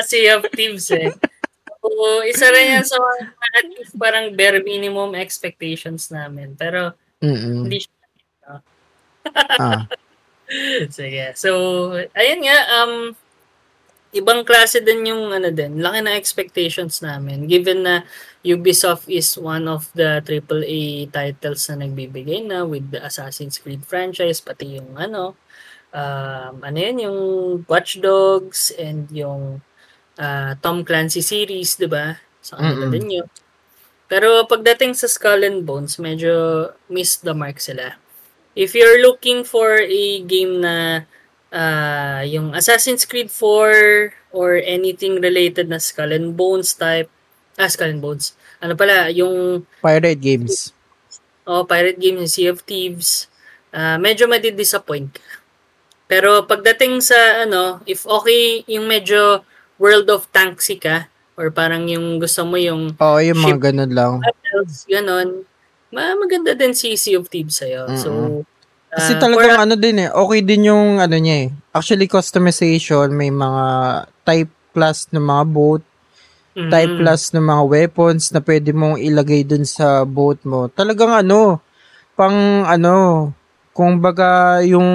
Sea of Thieves eh. So, isa rin yan sa at least parang bare minimum expectations namin. Pero, hindi siya. No? Ah. So, yeah. So, ayun nga, ibang klase din yung ano din, laki na expectations namin given na Ubisoft is one of the AAA titles na nagbibigay na with the Assassin's Creed franchise, pati yung yung Watch Dogs and yung Tom Clancy series, diba? So, ano din yun. Pero pagdating sa Skull and Bones, medyo missed the mark sila. If you're looking for a game na yung Assassin's Creed 4 or anything related na Skull and Bones type. Skull and Bones. Ano pala, yung... Pirate games. Pirate games, Sea of Thieves. Medyo madidisappoint ka. Pero pagdating sa, if okay, yung medyo World of Tanksy ka, or parang yung gusto mo yung... yung ship, mga ganun lang. Ganon. Maganda din si Sea of Thieves sa'yo. Mm-hmm. So... Kasi talagang din eh, okay din yung ano niya eh. Actually, customization, may mga type class ng mga boat, type class ng mga weapons na pwede mong ilagay dun sa boat mo. Talagang kung baga yung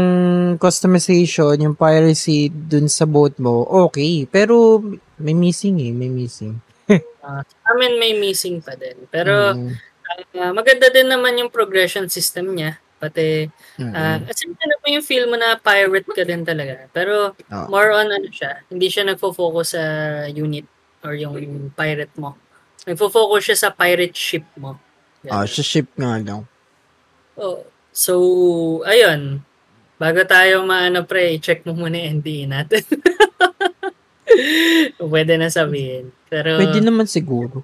customization, yung piracy dun sa boat mo, okay. Pero may missing eh, I mean, may missing pa din. Pero maganda din naman yung progression system niya. Pati, kasi yung feel mo na pirate ka din talaga. Pero, more on siya. Hindi siya nagpo-focus sa unit or yung pirate mo. Nagpo-focus siya sa pirate ship mo. Sa ship nga daw. Oh, so, ayun. Bago tayo check mo muna yung NDA natin. Pwede na sabihin. Pero, pwede naman siguro.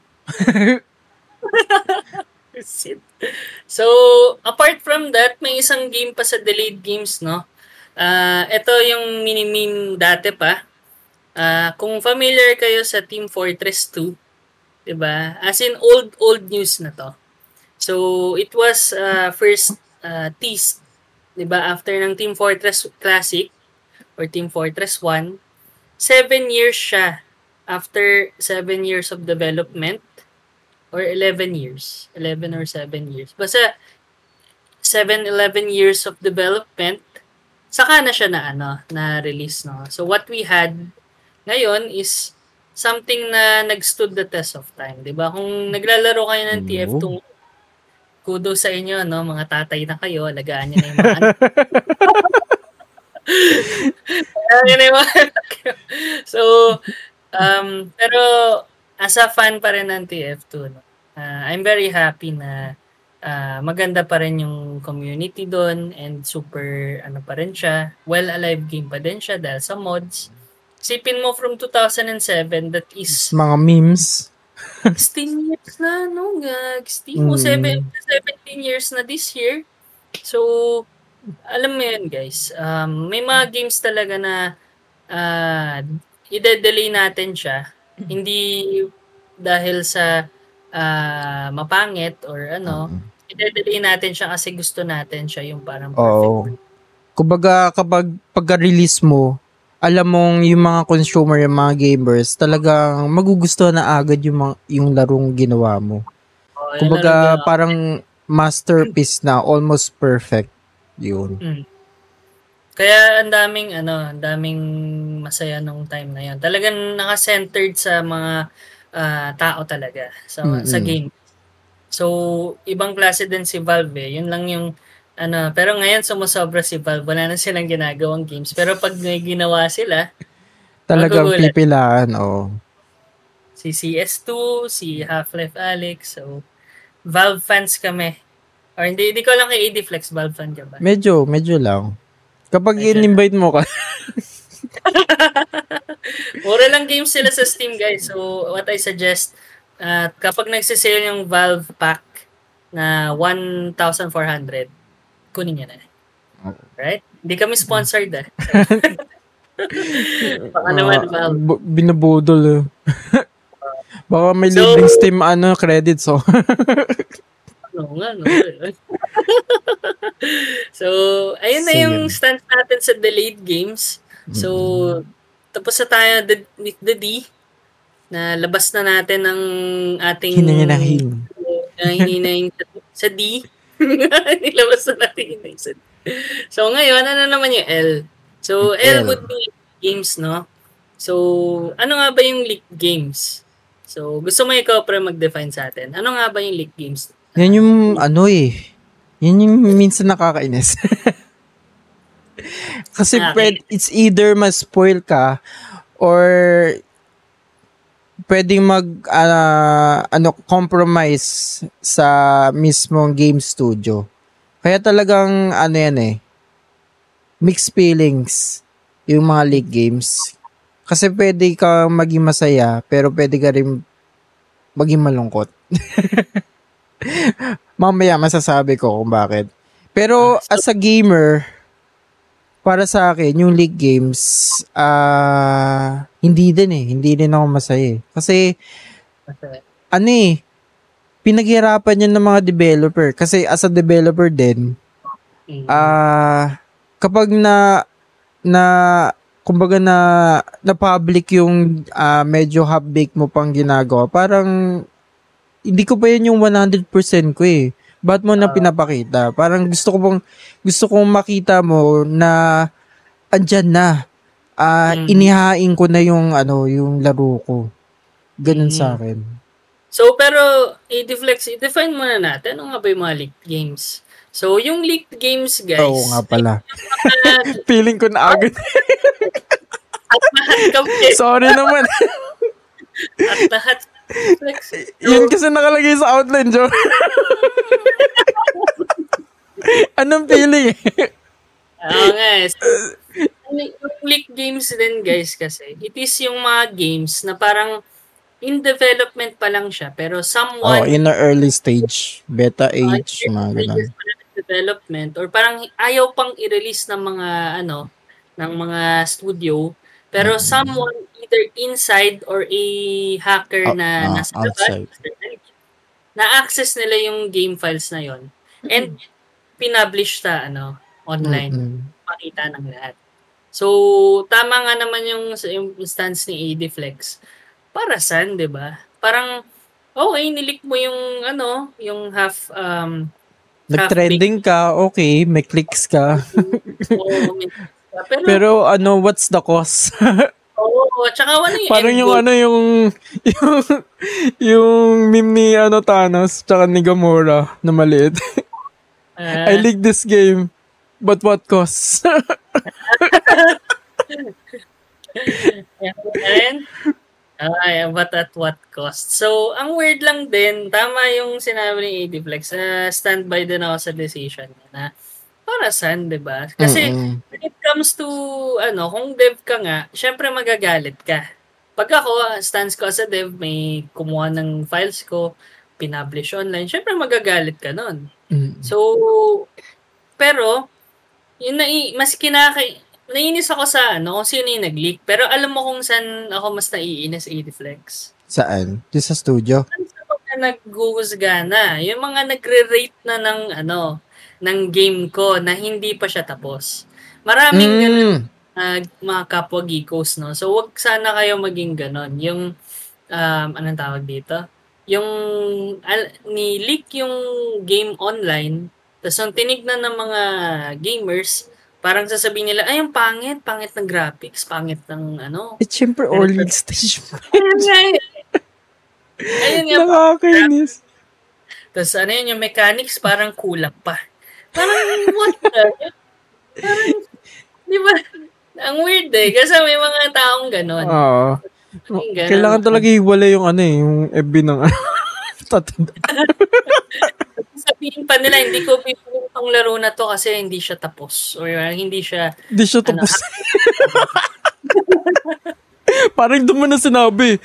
So, apart from that, may isang game pa sa delayed games, no? Ito yung mini-meme dati pa. Kung familiar kayo sa Team Fortress 2, diba? As in, old news na to. So, it was first teased, diba? After ng Team Fortress Classic or Team Fortress 1, 7 years siya. After 7 years of development, or 11 years. 11 or 7 years. Basta 11 years of development, saka na siya na release, no. So what we had ngayon is something na nagstood the test of time, 'di ba? Kung naglalaro kayo ng TF2, kudos sa inyo, no, mga tatay na kayo, alagaan niyo na 'yung mga So pero as a fan pa rin ng TF2, no? I'm very happy na maganda pa rin yung community doon and super pa rin siya. Well alive game pa din siya dahil sa mods. Sipin mo from 2007, that is... Mga memes. 16 years na, no? Steam mo, 17 years na this year. So, alam mo yun, guys. May mga games talaga na ide-delay natin siya. Hindi dahil sa mapangit or i-delay natin siya kasi gusto natin siya yung parang perfect. Kumbaga kapag pagka-release mo, alam mong yung mga consumer, yung mga gamers, talagang magugustuhan na agad yung larong ginawa mo. Kumbaga parang masterpiece na, almost perfect yun. Kaya ang daming masaya nung time na yun. Talagang naka-centered sa mga tao talaga sa game. So, ibang klase din si Valve. Yun lang yung pero ngayon sumusobra si Valve. Wala na silang ginagawang games. Pero pag may ginawa sila, talagang pipilaan. Si CS2, si Half-Life Alyx. So, Valve fans kami. Or hindi ko lang kay ADFLX, Valve fan ka ba? Medyo lang. Kapag in-invite mo ka. Mura lang games sila sa Steam, guys. So, what I suggest, kapag nagsisale yung Valve pack na 1,400, kunin niya na. Right? Hindi kami sponsored, eh. Baka naman, Valve. Binabudol, eh. Baka may leading Steam credits, oh. No. So, ayun na yung stance natin sa delayed games. So, tapos na tayo with the D. Na labas na natin ang ating... Hinahinahin. Hinahinahin sa D. Nilabas na natin hinahinahin sa D. So, ngayon, ano naman yung L? So, L would be games, no? So, ano nga ba yung leaked games? So, gusto mo ikaw para mag-define sa atin. Ano nga ba yung leaked games? Yan yung Yan yung minsan nakakainis. Kasi it's either ma-spoil ka or pwedeng compromise sa mismong game studio. Kaya talagang mixed feelings yung mga league games. Kasi pwede ka maging masaya pero pwede ka rin maging malungkot. Mamaya masasabi ko kung bakit. Pero as a gamer, para sa akin, yung league games, hindi din ako masaya. Kasi, pinaghirapan yan ng mga developer. Kasi as a developer din, kapag na public yung medyo half-baked mo pang ginagawa, parang, hindi ko pa yun yung 100% ko eh. Ba't mo na pinapakita? Parang gusto kong makita mo na andyan na. Inihain ko na yung yung laro ko. Ganun sa akin. So pero i-deflex, i-define muna natin ano nga ba yung mga leaked games. So yung leaked games, guys. Oo nga pala. Feeling ko na agad. Sorry naman. At lahat. Yun kasi nakalagay sa outline, Jo. Anong feeling? Oo nga. Yung leak games din, guys, kasi it is yung mga games na parang in development pa lang siya, pero someone... Oh, in the early stage, beta age, mga ganun. Development, or parang ayaw pang i-release ng mga, ng mga studio, pero someone either inside or a hacker na nasa labas, na-access nila yung game files na yon and pinublish ta online, pakita ng lahat. So tama nga naman yung stance ni ADFLX. Para saan, 'di ba? Parang nilik mo yung yung half nag-trending ka, okay, may clicks ka. Pero what's the cause? Oo, tsaka parang yung meme ni Thanos tsaka ni Gamora na maliit. I like this game, but what cost? But at what cost? So, ang weird lang din, tama yung sinabi ni ADFLX, standby din ako sa decision na para saan, diba? Kasi, when it comes to, kung dev ka nga, syempre magagalit ka. Pag ako, stance ko as a dev, may kumuha ng files ko, pinablish online, syempre magagalit ka nun. So, pero, naiinis ako sa, kung sino yung nag-leak, pero alam mo kung saan ako mas naiinis, ADFLX. Saan? Just sa studio? Sa mga nag-husga na, yung mga nagre-rate na ng, ng game ko na hindi pa siya tapos. Maraming ganun mga kapwa geekos, no? So, wag sana kayo maging ganun. Yung, anong tawag dito? Yung, ni-leak yung game online, tapos nung tinignan ng mga gamers, parang sasabihin nila, ay, yung pangit ng graphics, pangit ng, It's syempre early stage. Ayun nga. Nakakainis. Tapos, yung mechanics, parang kulang pa. Parang, what the? Parang, di ba? Ang weird eh. Kasi may mga taong ganon. Oo. Kailangan talaga iwala yung yung FB ng tatandaan. Pinipiling pa nila, hindi ko pinipiling pang laro na to kasi hindi siya tapos. O yun, hindi siya tapos. Parang doon mo na sinabi.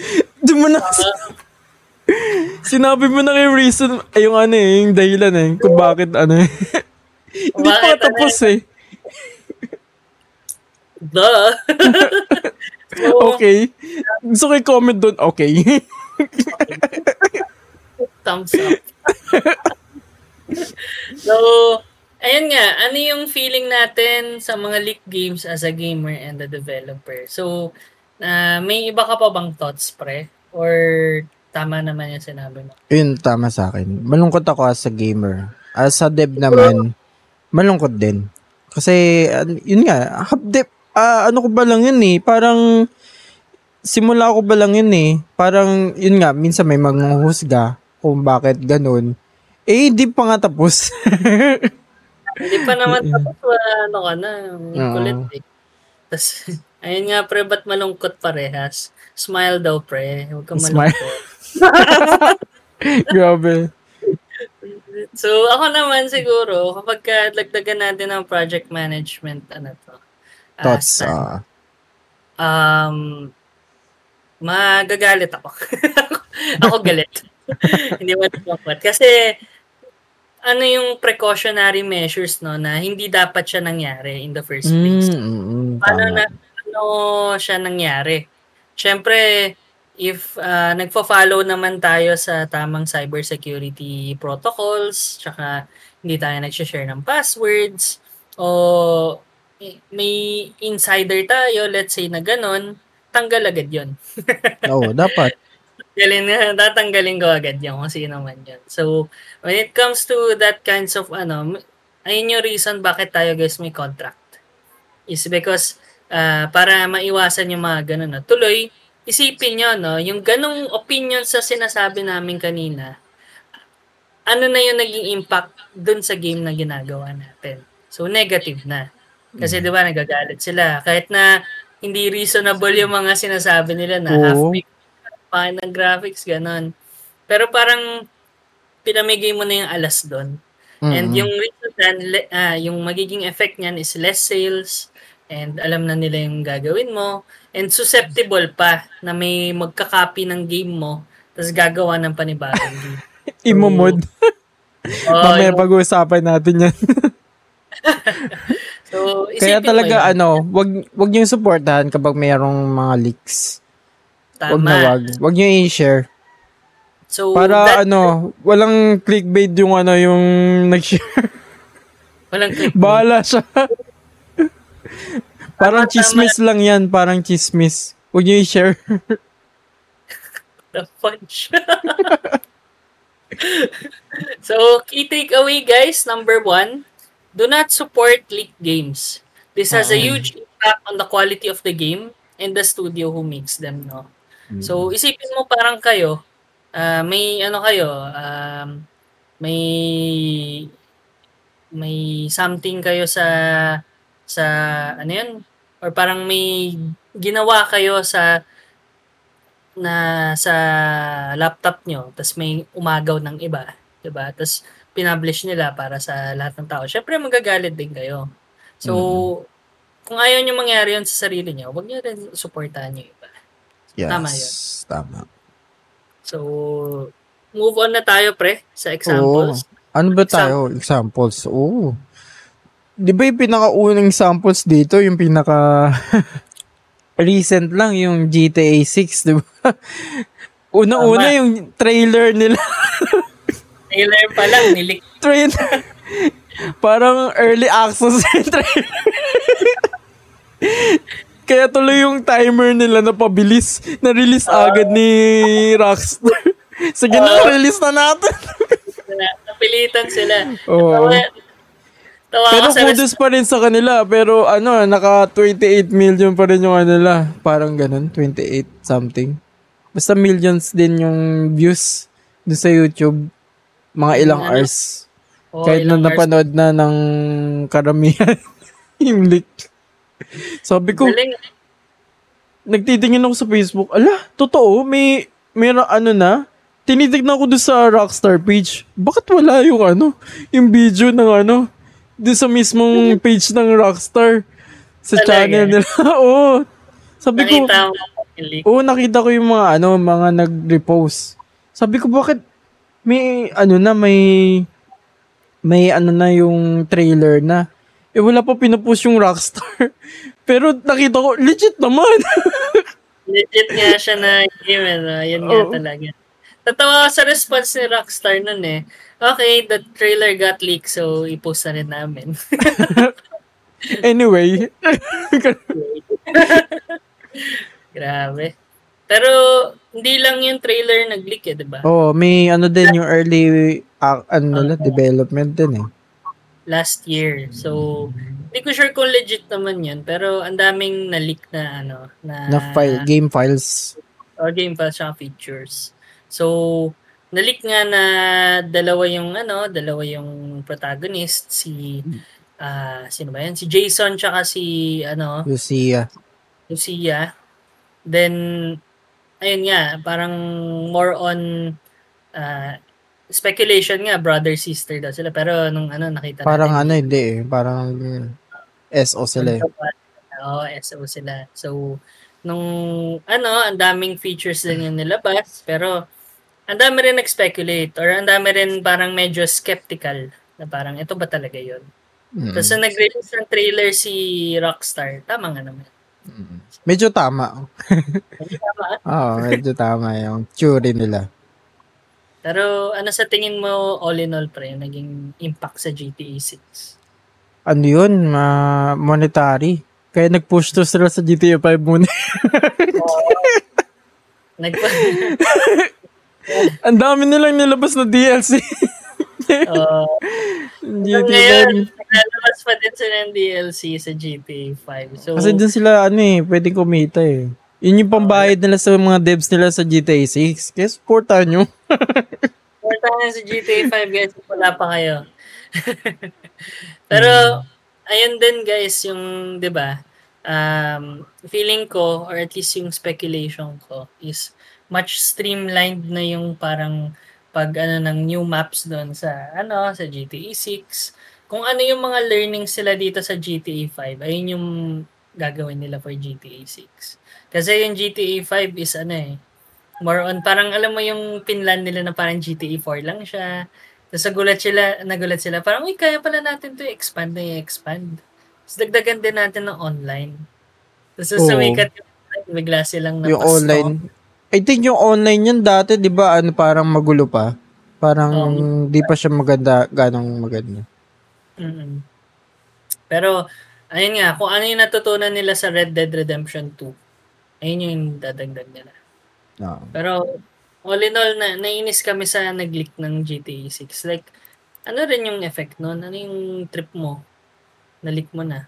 Sinabi mo na yung reason, yung ano eh, yung dahilan eh, kung bakit ano eh. Hindi pa tapos eh. Duh. So, okay. Gusto ko i-comment doon, okay. Thumbs up. So, ayun nga, ano yung feeling natin sa mga leaked games as a gamer and a developer? So, may iba ka pa bang thoughts, pre? Or tama naman yung sinabi mo? Yun, tama sa akin. Malungkot ako as a gamer. As a dev naman, malungkot din. Kasi, yun nga, half-dev, ano ko ba lang yun eh, parang, simula ko ba lang yun eh, parang, yun nga, minsan may maghuhusga kung bakit ganun. Eh, di pa nga tapos. Hindi pa naman tapos, ano ka na, kulit eh. Tapos, ayun nga, pre, ba't malungkot parehas? Smile daw, pre. Huwag kang malungkot. Grabe. So, ako naman siguro, kapag lagdagan natin ng project management, ano to? Thoughts? Magagalit ako. Ako galit. Hindi mo malungkot. Kasi, ano yung precautionary measures, no, na hindi dapat siya nangyari in the first place. Paano siya nangyari? Siyempre, if nagfo-follow naman tayo sa tamang cybersecurity protocols, tsaka hindi tayo nag-share ng passwords, o may insider tayo, let's say na ganun, tanggal agad yun. Oo, dapat. Tatanggalin ko agad yun kung sino man yun. So, when it comes to that kinds of, ayun yung reason bakit tayo guys may contract. Is because, para maiwasan yung mga ganun. No? Tuloy, isipin nyo, no? Yung ganung opinion sa sinasabi namin kanina, ano na yung naging impact dun sa game na ginagawa natin? So, negative na. Kasi diba, nagagalit sila. Kahit na hindi reasonable yung mga sinasabi nila na half-baked, paano ng graphics, ganun. Pero parang pinamigay mo na yung alas dun. Mm-hmm. And yung reason na, yung magiging effect niyan is less sales, and alam na nila yung gagawin mo, and susceptible pa na may magka-copy ng game mo tapos gagawa ng panibagong game. Imomod. Mamaya pag-uusapan natin yan. So, kaya talaga wag niyong supportahan kapag mayroong mga leaks. Tama. Wag niyong i-share. So, para walang clickbait yung yung nag-share. Walang clickbait. Bahala siya. Parang chismis lang yan. Parang chismis. Huwag nyo i-share. The punch. So, key takeaway guys, number 1, do not support leaked games. This has a huge impact on the quality of the game and the studio who makes them, no? So, isipin mo parang kayo, may something kayo sa ano yun, or parang may ginawa kayo sa laptop nyo, tas may umagaw ng iba, diba? Tas pinublish nila para sa lahat ng tao. Syempre magagalit din kayo. So, kung ayaw nyo mangyari yun sa sarili nyo, huwag nyo rin supportahan yung iba. Yes, tama yun. Tama. So, move on na tayo, pre, sa examples. Oo. Ano ba tayo? Examples. Oo. Di ba yung pinakaunang samples dito, yung recent lang, yung GTA 6, di ba? Una-una yung trailer nila. Trailer pa lang, nilik. Trailer. Parang early access yung trailer. Kaya tuloy yung timer nila na pabilis, na-release agad ni Rockstar. Sige na, release na natin. Napilitan sila. Oo. Pero kudos pa rin sa kanila, pero naka 28 million pa rin yung nila. Parang ganun, 28 something. Basta millions din yung views doon sa YouTube. Mga ilang hours. Kahit ilang na napanood na ng karamihan. Imlik. Sabi ko, nagtitingin ako sa Facebook, ala, totoo, may na, tinitignan ko doon sa Rockstar page, bakit wala yung ano, yung video ng ano, doon sa mismong page ng Rockstar sa channel nila. Oo. Sabi ko, oo, nakita ko yung mga ano, mga nag-repost. Sabi ko, bakit may ano na, may ano na yung trailer na. Eh, wala pa pinupost yung Rockstar. Pero nakita ko, legit naman. Legit nga siya na game, ano? Yan nga talaga. Tatawa sa response ni Rockstar nun eh. Okay, the trailer got leaked, so ipost na rin namin. Anyway. Grabe. Pero, hindi lang yung trailer nag-leak eh, diba? Oo, oh, may ano din yung early development din eh. Last year. So, hindi ko sure kung legit naman yun, pero ang daming na-leak na ano, na file, game files. Or game files siya features. So, na-leak nga na dalawa yung protagonist, si sino ba yan? Si Jason tsaka si ano, Lucia. Then ayun nga, parang more on speculation nga, brother sister daw sila, pero nung ano nakita parang natin, parang SO sila. Oo, SO sila. So nung ano, ang daming features din yung nilabas, pero ang dami rin nag-speculate or ang dami rin parang medyo skeptical na parang ito ba talaga yun. Mm-hmm. Tapos nag-release ng trailer si Rockstar, tama nga naman. Mm-hmm. Medyo tama. Medyo tama yung theory nila. Pero ano sa tingin mo, all in all, pre, naging impact sa GTA 6? Ano yun? Monetary. Kaya nag-push to sila sa GTA 5 muna. Ang dami nilang nilabas na DLC. GTA ngayon, 5. Nalabas pa din sila ng DLC sa GTA 5. So, kasi dun sila, pwedeng kumita eh. Yun yung pambayad nila sa mga devs nila sa GTA 6. Kaya supportahan nyo. Supportahan nyo sa GTA 5, guys. Wala pa kayo. Pero, ayun din, guys, yung, di ba, feeling ko, or at least yung speculation ko, is much streamlined na yung parang pag, ng new maps doon sa GTA 6. Kung ano yung mga learnings sila dito sa GTA 5, ayun yung gagawin nila for GTA 6. Kasi yung GTA 5 is more on parang alam mo yung pinlan nila na parang GTA 4 lang siya. Tapos nagulat sila. Parang, uy, kaya pala natin to expand na i-expand. Tapos dagdagan din natin ng online. Tapos sa wikat yung online, bigla silang napasto. Yung online. I think yung online yun dati, di ba, parang magulo pa. Parang di pa siya ganong maganda. Mm-hmm. Pero, ayun nga, kung ano yung natutunan nila sa Red Dead Redemption 2. Ayun yung dadagdag nila. No. Pero, all in all, nainis kami sa nag-leak ng GTA 6. Like, ano rin yung effect nun? Ano yung trip mo? Na-leak mo na.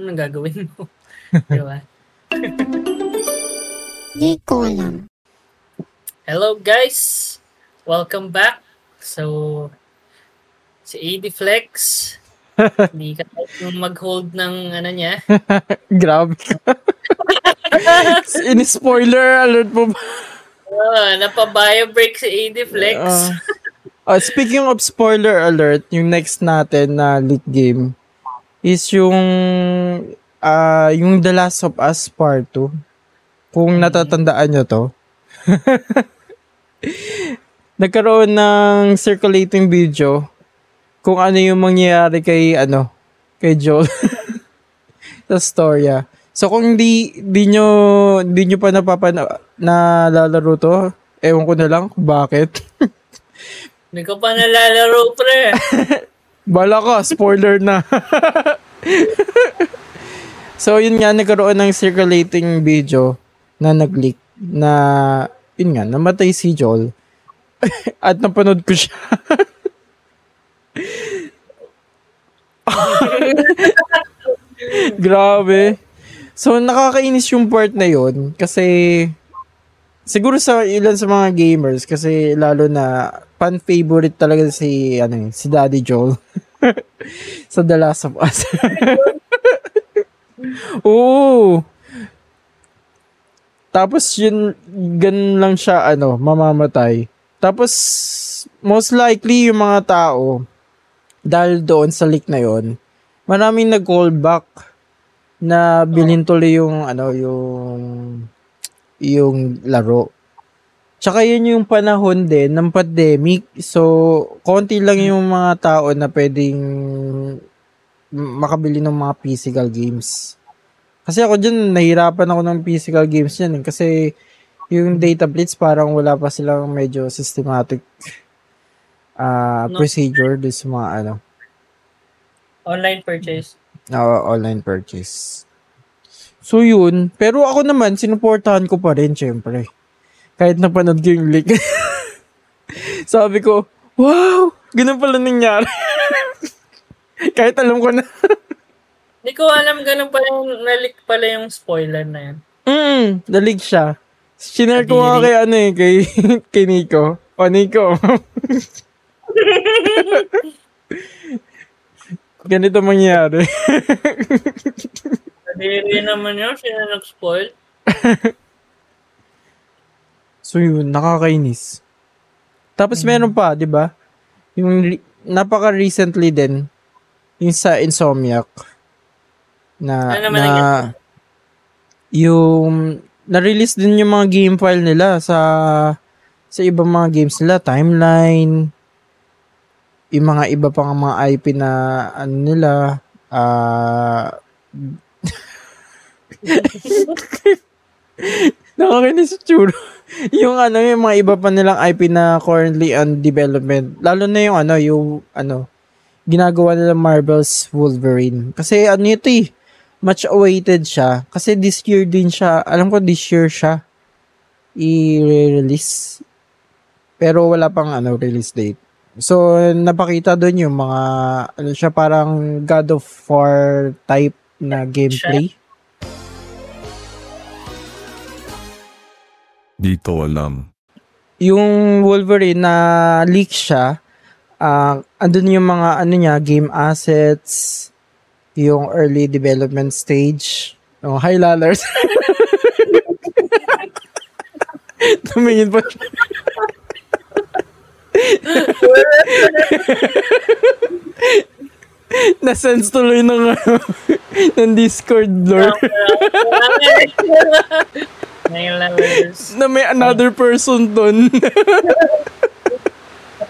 Ano gagawin mo? Diba? Di ko alam. Hello, guys! Welcome back. So, si ADFLX, hindi ka mag-hold ng ano niya. Grabe ka. Ini-spoiler alert po ba? Napabio-break si ADFLX. Speaking of spoiler alert, yung next natin na leak game is yung The Last of Us Part 2. Kung natatandaan nyo to. Nagkaroon ng circulating video kung ano yung mangyayari kay Joel. Sa storya. So kung di nyo pa nalalaro to, ewan ko na lang kung bakit. Hindi ko pa nalalaro, pre. Bala ka, spoiler na. So yun nga, nagkaroon ng circulating video na nag-leak na, yun nga, namatay si Joel. At napanood ko siya. Grabe. So, nakakainis yung part na yun kasi siguro sa ilan sa mga gamers kasi lalo na fan-favorite talaga si Daddy Joel sa The Last of Us. Oo! Tapos yun, ganun lang siya, mamamatay. Tapos, most likely, yung mga tao, dahil doon sa leak na yon, maraming nag-call back na bilhin tuloy yung, ano, yung laro. Tsaka yun yung panahon din ng pandemic. So, konti lang yung mga tao na pwedeng makabili ng mga physical games. Kasi ako dyan, nahirapan ako ng physical games yan. Kasi yung data blitz, parang wala pa silang medyo systematic procedure doon sa mga ano. Online purchase. Oo, online purchase. So yun. Pero ako naman, sinuportahan ko pa rin, syempre. Kahit napanood ko yung leak. Sabi ko, wow! Ganun pala nangyari. Kahit alam ko na. Hindi ko alam, ganun pala yung nalik pala yung spoiler na yan. Nalik siya. Sinare ko nga kay ano eh, kay Nico. O, Nico. Ganito mangyari. Nadiri naman yun, sino nag-spoil? So yun, nakakainis. Tapos meron pa, di ba? Yung napaka-recently din, yung sa Insomniac. Yung na-release din yung mga game file nila sa ibang mga games nila, timeline, yung mga iba pang mga IP na ano nila, nakakainis tsura. Yung ano, yung mga iba pa nilang IP na currently on development, lalo na yung ginagawa nila Marvel's Wolverine. Kasi ano ito eh, much awaited siya. Kasi this year din siya, alam ko this year siya i-release. Pero wala pang release date. So, napakita doon yung mga, siya parang God of War type na gameplay. Dito alam. Yung Wolverine na leak siya, andun yung mga game assets, yung early development stage. Oh, hi, Lalers. Tumingin po. Nasense tuloy ng Discord, Lord. Hi, Lalers. Na may another person dun.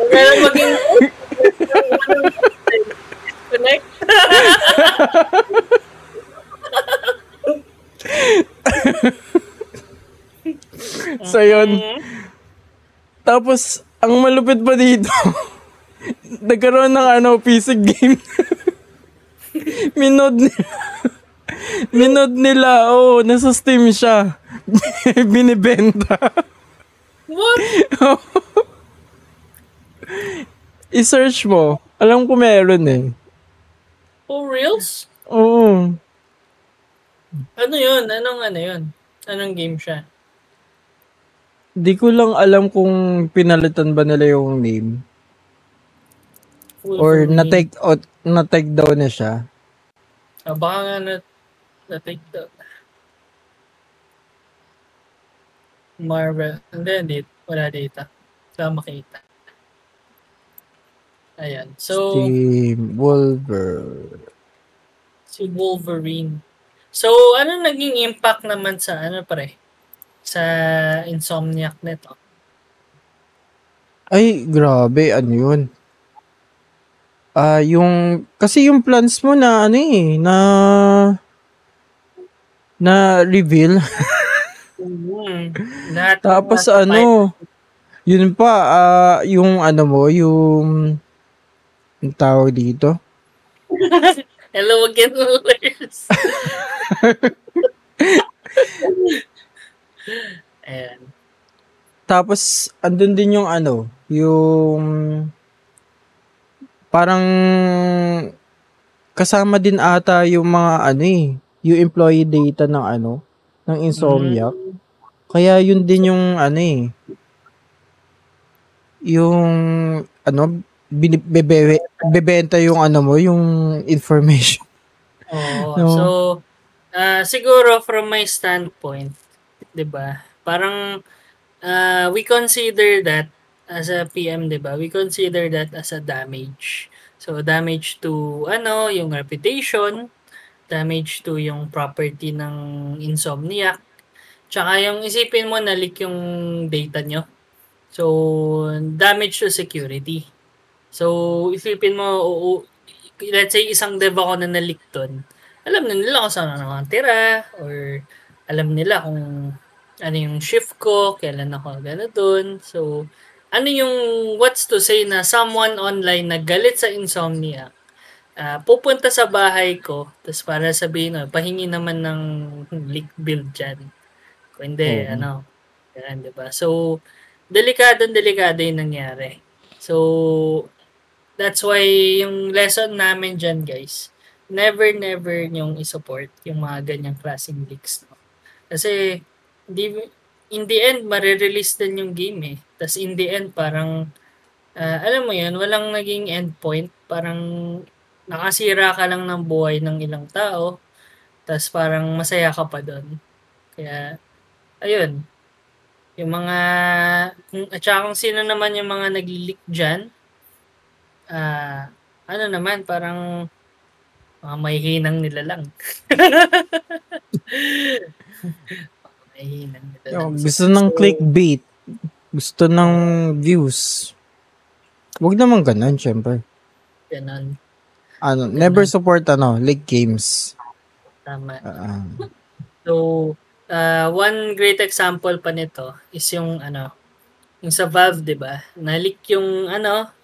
Pero maging... Connect. So yun. Tapos ang malupit pa dito, nagkaroon ng PC game. Minod nila oh, nasa Steam siya. Binibenta. What? I-search mo, alam ko meron eh. Oh, reels? Oo. Ano yun? Anong yun? Anong game siya? Di ko lang alam kung pinalitan ba nila yung name. Or na-take down na siya. Baka nga na-take down. Marvel. Hindi, wala data. Saka makita. Ayan. So, si Wolverine. So, ano naging impact naman sa sa Insomniac neto? Ay, grabe. Ano yun? Kasi yung plans mo na na reveal. Tapos yun pa, yung yung ang tawag dito. Hello again, Lulers. Tapos, andun din yung yung parang kasama din ata yung mga yung employee data ng ng Insomniac. Kaya yun din yung yung bebenta yung yung information. Oo. No? So, siguro from my standpoint, 'di ba? Parang we consider that as a PM, 'di ba? We consider that as a damage. So damage to yung reputation, damage to yung property ng Insomniac. Tsaka yung isipin mo na leak yung data nyo. So damage to security. So isipin mo, let's say isang dev ako na na-leak doon. Alam na nila kung saan nakatira or alam nila kung ano yung shift ko, kailan ako ganun. So, ano yung what's to say na someone online naggalit sa Insomniac, pupunta sa bahay ko, tapos para sabihin, pahingi naman ng leak build dyan. Kung hindi, ganun, diba? So, delikado yung nangyari. So, that's why yung lesson namin dyan, guys, never yung isupport yung mga ganyang klaseng leaks. No? Kasi, in the end, marirelease din yung game eh. Tapos in the end, parang, alam mo yun, walang naging endpoint. Parang nakasira ka lang ng buhay ng ilang tao. Tapos parang masaya ka pa doon. Kaya, ayun. Yung mga, at saka kung sino naman yung mga nag-leak dyan, parang may hinang nila lang. Gusto ng clickbait. Gusto ng views. Huwag naman ganun, syempre. Ganun. Never support, league games. Tama. So, one great example pa nito is yung, yung sa Valve, diba? Na-leak yung,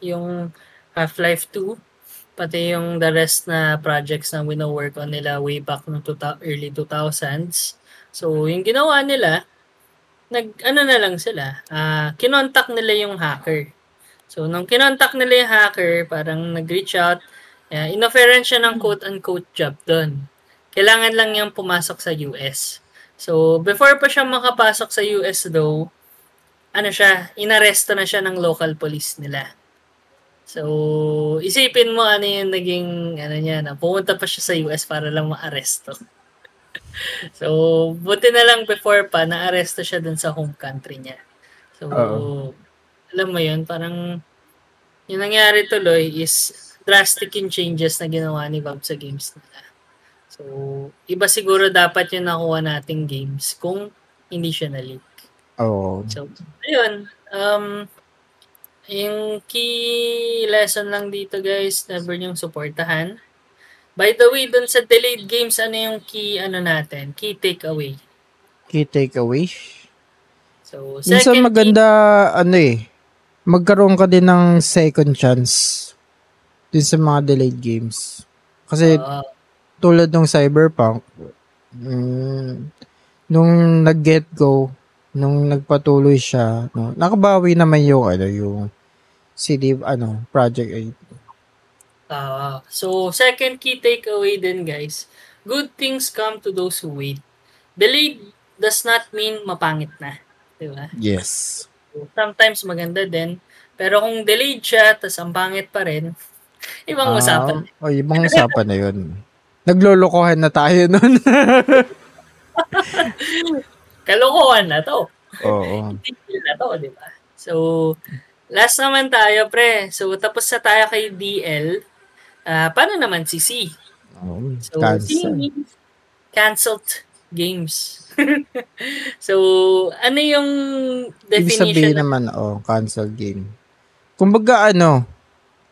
yung Half-Life 2, pati yung the rest na projects na wino-work on nila way back noong early 2000s. So, yung ginawa nila, kinontak nila yung hacker. So, nung kinontak nila yung hacker, parang nag-reach out, inoferan siya ng quote-unquote job doon. Kailangan lang niyang pumasok sa US. So, before pa siya makapasok sa US though, inaresto na siya ng local police nila. So, isipin mo yung naging, pumunta pa siya sa US para lang ma-aresto. So, buti na lang before pa, na-aresto siya dun sa home country niya. So, alam mo yun, parang yung nangyari tuloy is drastic yung changes na ginawa ni Valve sa games nila. So, iba siguro dapat yung nakuha nating games kung hindi siya na-leak. So, ayun. Yung key lesson lang dito, guys, never yung supportahan. By the way, dun sa delayed games, yung key, natin? Key takeaway. Key takeaway? So, minsan maganda, magkaroon ka din ng second chance dun sa mga delayed games. Kasi, tulad ng Cyberpunk, nung nag-get go, nung nagpatuloy siya, nakabawi naman yung, yung CD, Project 8. So, second key takeaway then, guys. Good things come to those who wait. Delayed does not mean mapangit na. Diba? Yes. So, sometimes maganda din. Pero kung delayed siya, tas ang pangit pa rin, ibang usapan. Ibang usapan na yun. Naglolokohan na tayo nun. Kalokohan na to. Oo. Itigil na to, diba? So, last naman tayo, pre. So, tapos na tayo kay DL. Paano naman si C? So, C means canceled games. So, ano yung definition? Ibig sabihin naman, canceled game. Kumbaga,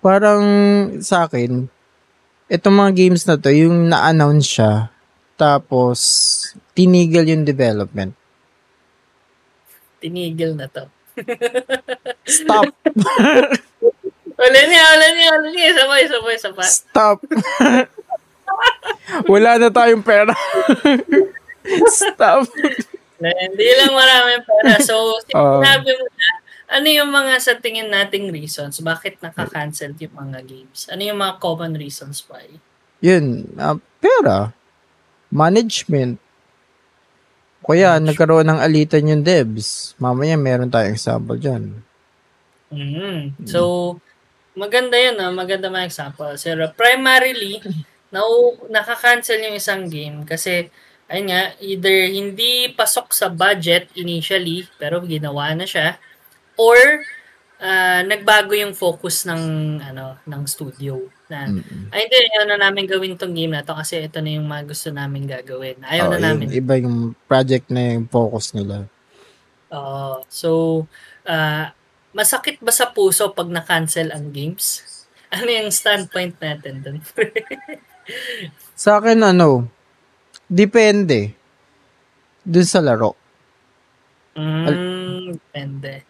parang sa akin, itong mga games na to, yung na-announce siya, tapos tinigil yung development. Tinigil na to. Stop. Wala niya. Sabay. Stop. Wala na tayong pera. Stop. Hindi lang maraming pera. So, sinabi mo na, yung mga sa tingin nating reasons? Bakit nakakancel yung mga games? Ano yung mga common reasons why? Yun, pera. Management. Kaya nagkaroon ng alitan yung devs. Mamaya meron tayong example dyan. So, maganda yun. Maganda mga example. So, primarily, nakakancel yung isang game kasi, either hindi pasok sa budget initially, pero ginawa na siya, or nagbago yung focus ng ano ng studio na ay hindi ayaw na namin gawin tong game na to kasi ito na yung mga gusto namin gagawin. Ayaw na namin. Iba yung project na yung focus nila. So masakit ba sa puso pag na-cancel ang games? Ano yung standpoint natin doon? Sa akin, depende. Doon sa laro. Depende.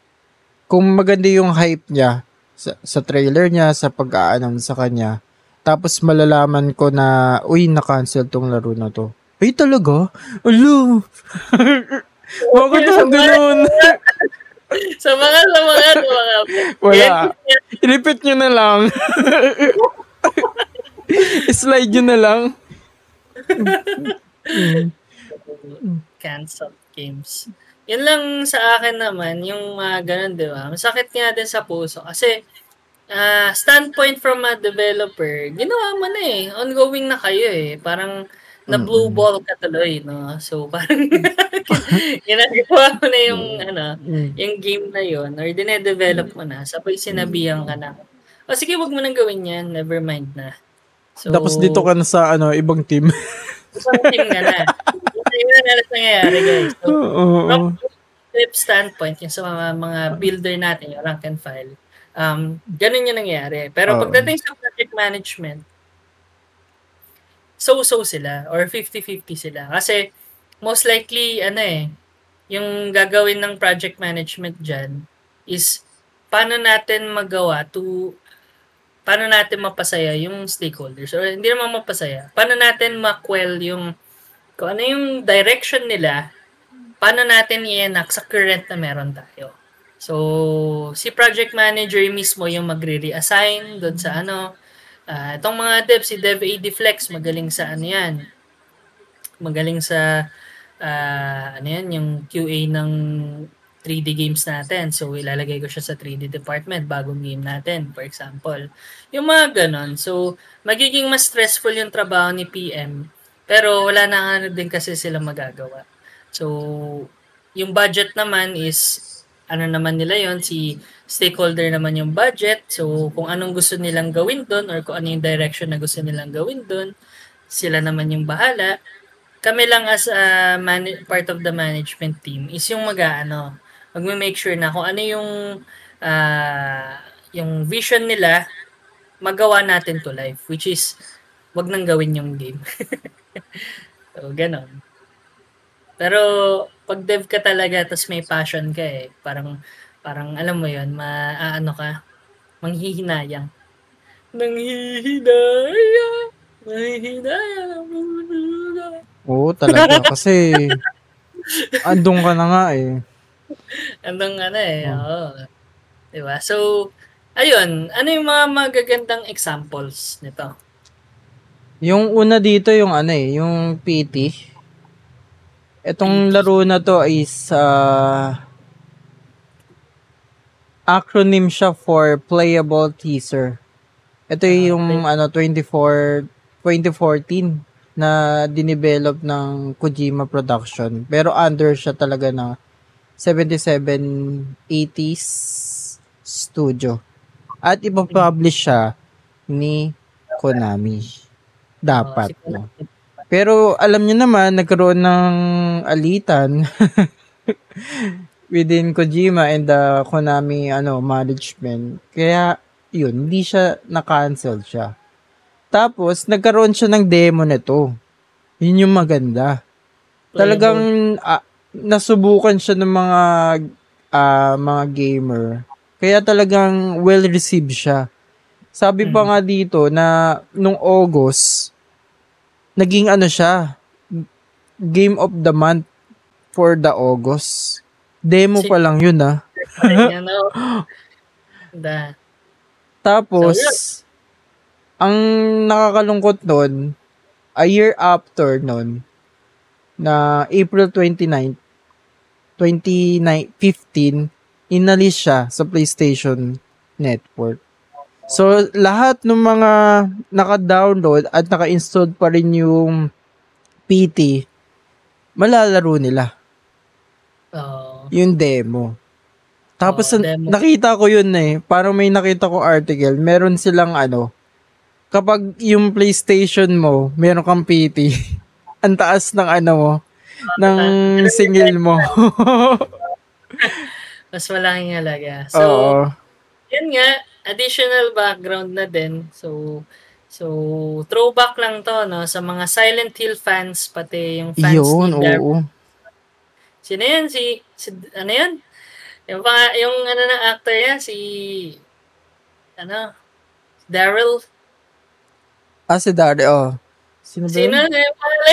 Kung maganda yung hype niya, sa trailer niya, sa pag-a-announce sa kanya, tapos malalaman ko na, uy, na-cancel tong laro na to. Ay, talaga? Alo! Bakit ang ganoon? Sa mga. Wala. I-repeat nyo na lang. Slide nyo na lang. Cancel games. Yun lang sa akin naman, yung mga ganun, di ba? Masakit nga din sa puso. Kasi, standpoint from a developer, ginawa mo na eh. Ongoing na kayo eh. Parang, na blue ball ka tuloy, no? So, parang ginagawa mo na yung, yung game na yun or dinedevelop mo na, sabay sinabihan ka na. O sige, wag mo nang gawin yan. Never mind na. So, tapos dito ka na sa, ibang team. Ibang team ka na. Yun na nalas nangyayari, guys. So, from flip standpoint, yung sa mga builder natin, yung rank and file, ganun yung nangyayari. Pero pagdating sa project management, so-so sila or 50-50 sila kasi most likely yung gagawin ng project management dyan is paano natin mapasaya yung stakeholders or hindi naman mapasaya, paano natin makwel yung kung ano yung direction nila, paano natin i-enact sa current na meron tayo. So si project manager mismo yung magre-reassign doon sa itong mga dev, si Dev ADFLX, magaling sa yan. Magaling sa, yung QA ng 3D games natin. So, ilalagay ko siya sa 3D department, bagong game natin, for example. Yung mga ganon. So, magiging mas stressful yung trabaho ni PM, pero wala na din kasi sila magagawa. So, yung budget naman is, naman nila yon, si stakeholder naman yung budget. So, kung anong gusto nilang gawin doon or kung ano yung direction na gusto nilang gawin doon, sila naman yung bahala. Kami lang as a part of the management team is yung magme-make sure na kung ano yung vision nila, magawa natin to life, which is wag nang gawin yung game. So, ganon. Pero pag dev ka talaga tapos may passion ka eh, parang alam mo yun, manghihinayang. Nanghihinayang. Oo, talaga. Kasi, andong ka na nga eh. Andong ka na eh, oo. Diba? So, ayun, ano yung mga magagandang examples nito? Yung una dito, yung PT. Etong laro na to is acronym siya for Playable Teaser. Ito yung 2014 na dinevelop ng Kojima Production. Pero under siya talaga ng 7780s Studio. At ipapublish siya ni Konami. Dapat. No? Pero alam niyo naman, nagkaroon ng alitan within Kojima and the Konami management. Kaya, yun, hindi siya na-cancel siya. Tapos, nagkaroon siya ng demo nito. Yun yung maganda. Talagang nasubukan siya ng mga gamer. Kaya talagang well-received siya. Sabi pa nga dito na nung August, naging siya, Game of the Month for the August. Demo pa lang yun, Tapos, ang nakakalungkot nun, a year after nun, na April 29, 2015, inalis siya sa PlayStation Network. So, lahat ng mga naka-download at naka-install pa rin yung PT, malalaro nila. Yung demo. Tapos nakita ko yun eh. Parang may nakita ko article. Meron silang ano, kapag yung PlayStation mo, meron kang PT. Ang taas ng ano mo, ng singil mo. Mas malaking halaga. So, oo, yun nga, additional background na din. So throwback lang to, no, sa mga Silent Hill fans, pati yung fans yun, ni Darwin. Sino yun? Si ano yun? Yung ano ng actor niya, si ano, Daryl. Ah, si Daryl, oh. Sino na yung pangalan?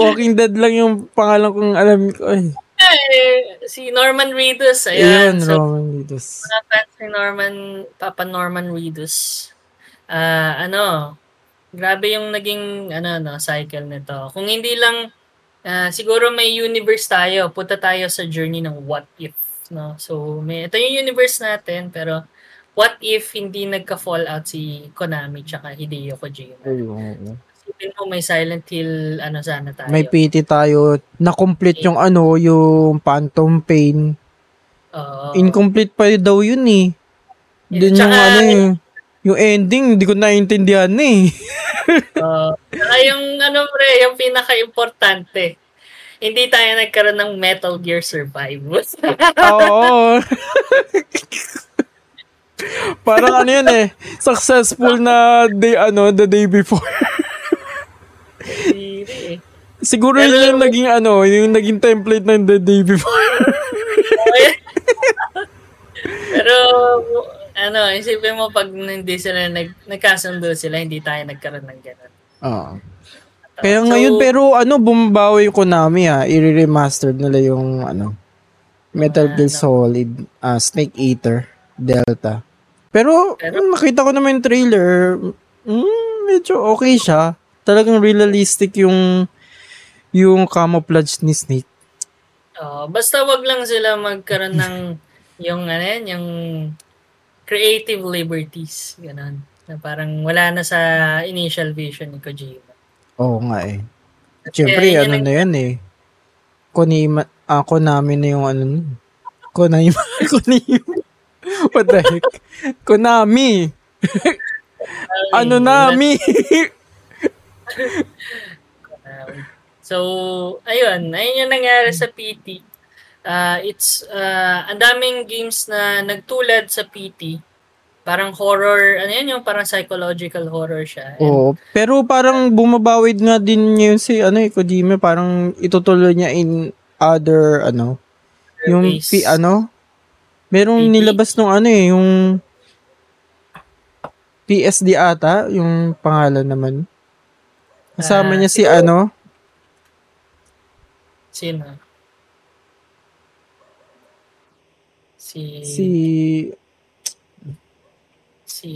Walking Dead lang yung pangalan kong alam ko. Si Norman Reedus. Ayan, so, Norman Reedus. Mga fans ni Norman, Papa Norman Reedus. Grabe yung naging cycle nito. Kung hindi lang, siguro may universe tayo. Punta tayo sa journey ng what if, no? So, ito yung universe natin, pero what if hindi nagka-fallout si Konami tsaka Hideo Kojima? Sabihin mo, may Silent Hill, sana tayo. May PT tayo. Na-complete yung yung Phantom Pain. Incomplete pa daw yun eh. Dun tsaka, yung ending, hindi ko naintindihan eh. Yung pinaka-importante, hindi tayo nagkaroon ng Metal Gear Survive. Oo. Parang successful na day, The Day Before. Siguro yun yung naging, yung naging template ng The Day Before. Pero, isipin mo, pag hindi sila nagkasundo sila, hindi tayo nagkaroon ng gano'n. Oo. Kaya ngayon, pero bumabawi yung Konami ha, i-remastered nila yung Metal Gear Solid, Snake Eater, Delta. Pero nakita ko naman yung trailer, medyo okay siya. Talagang realistic yung camouflage ni Snake. Basta wag lang sila magkaroon ng yung creative liberties, ganun. Na parang wala na sa initial vision ni Kojima. Oo nga eh. Siyempre, Konami na yung Konami. What the heck? Konami! Nami! So, ayun yung nangyari sa PT. It's ang daming games na nagtulad sa PT. Parang horror, yung parang psychological horror siya. Oo, pero parang bumabawid nga din yun si Kojima, parang itutuloy niya in other merong nilabas nung yung PSD ata, yung pangalan naman. Kasama niya si Sino? Si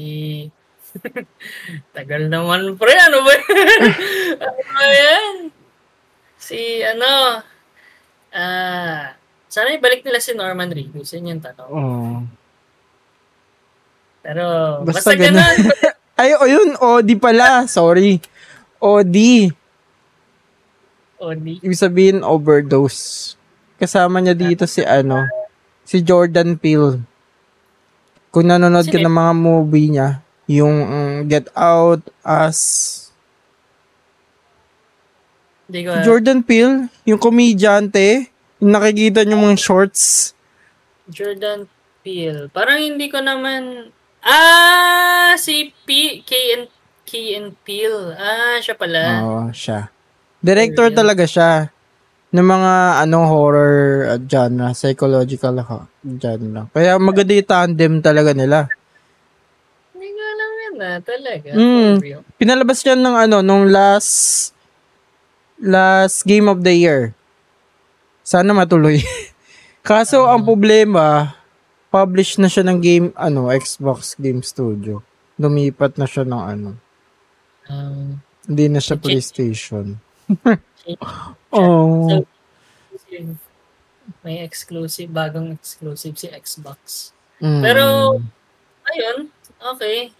tagal naman pre, ba? Ayan. Sana ibalik nila si Norman Reedus, yun yung tanong. Pero basta ganun. Ay, yun, Odi pala, sorry. Odi. Ibig sabihin overdose. Kasama niya dito si si Jordan Peele. Kung nanonood ka ng mga movie niya, yung Get Out, Us. Jordan Peele, yung komedyante, yung nakikita niyo mga shorts. Jordan Peele. Parang hindi ko naman... si K and Peele. Siya pala. Oo, siya. Director talaga siya. Ng mga horror genre, psychological genre. Kaya maganda yung tandem talaga nila. Hindi ko alam yan talaga. Pinalabas yan ng nung last game of the year. Sana matuloy. Kaso ang problema, publish na siya ng game, Xbox Game Studio. Lumipat na siya ng hindi na siya PlayStation. Oh. May bagong exclusive si Xbox. Pero ayun, okay.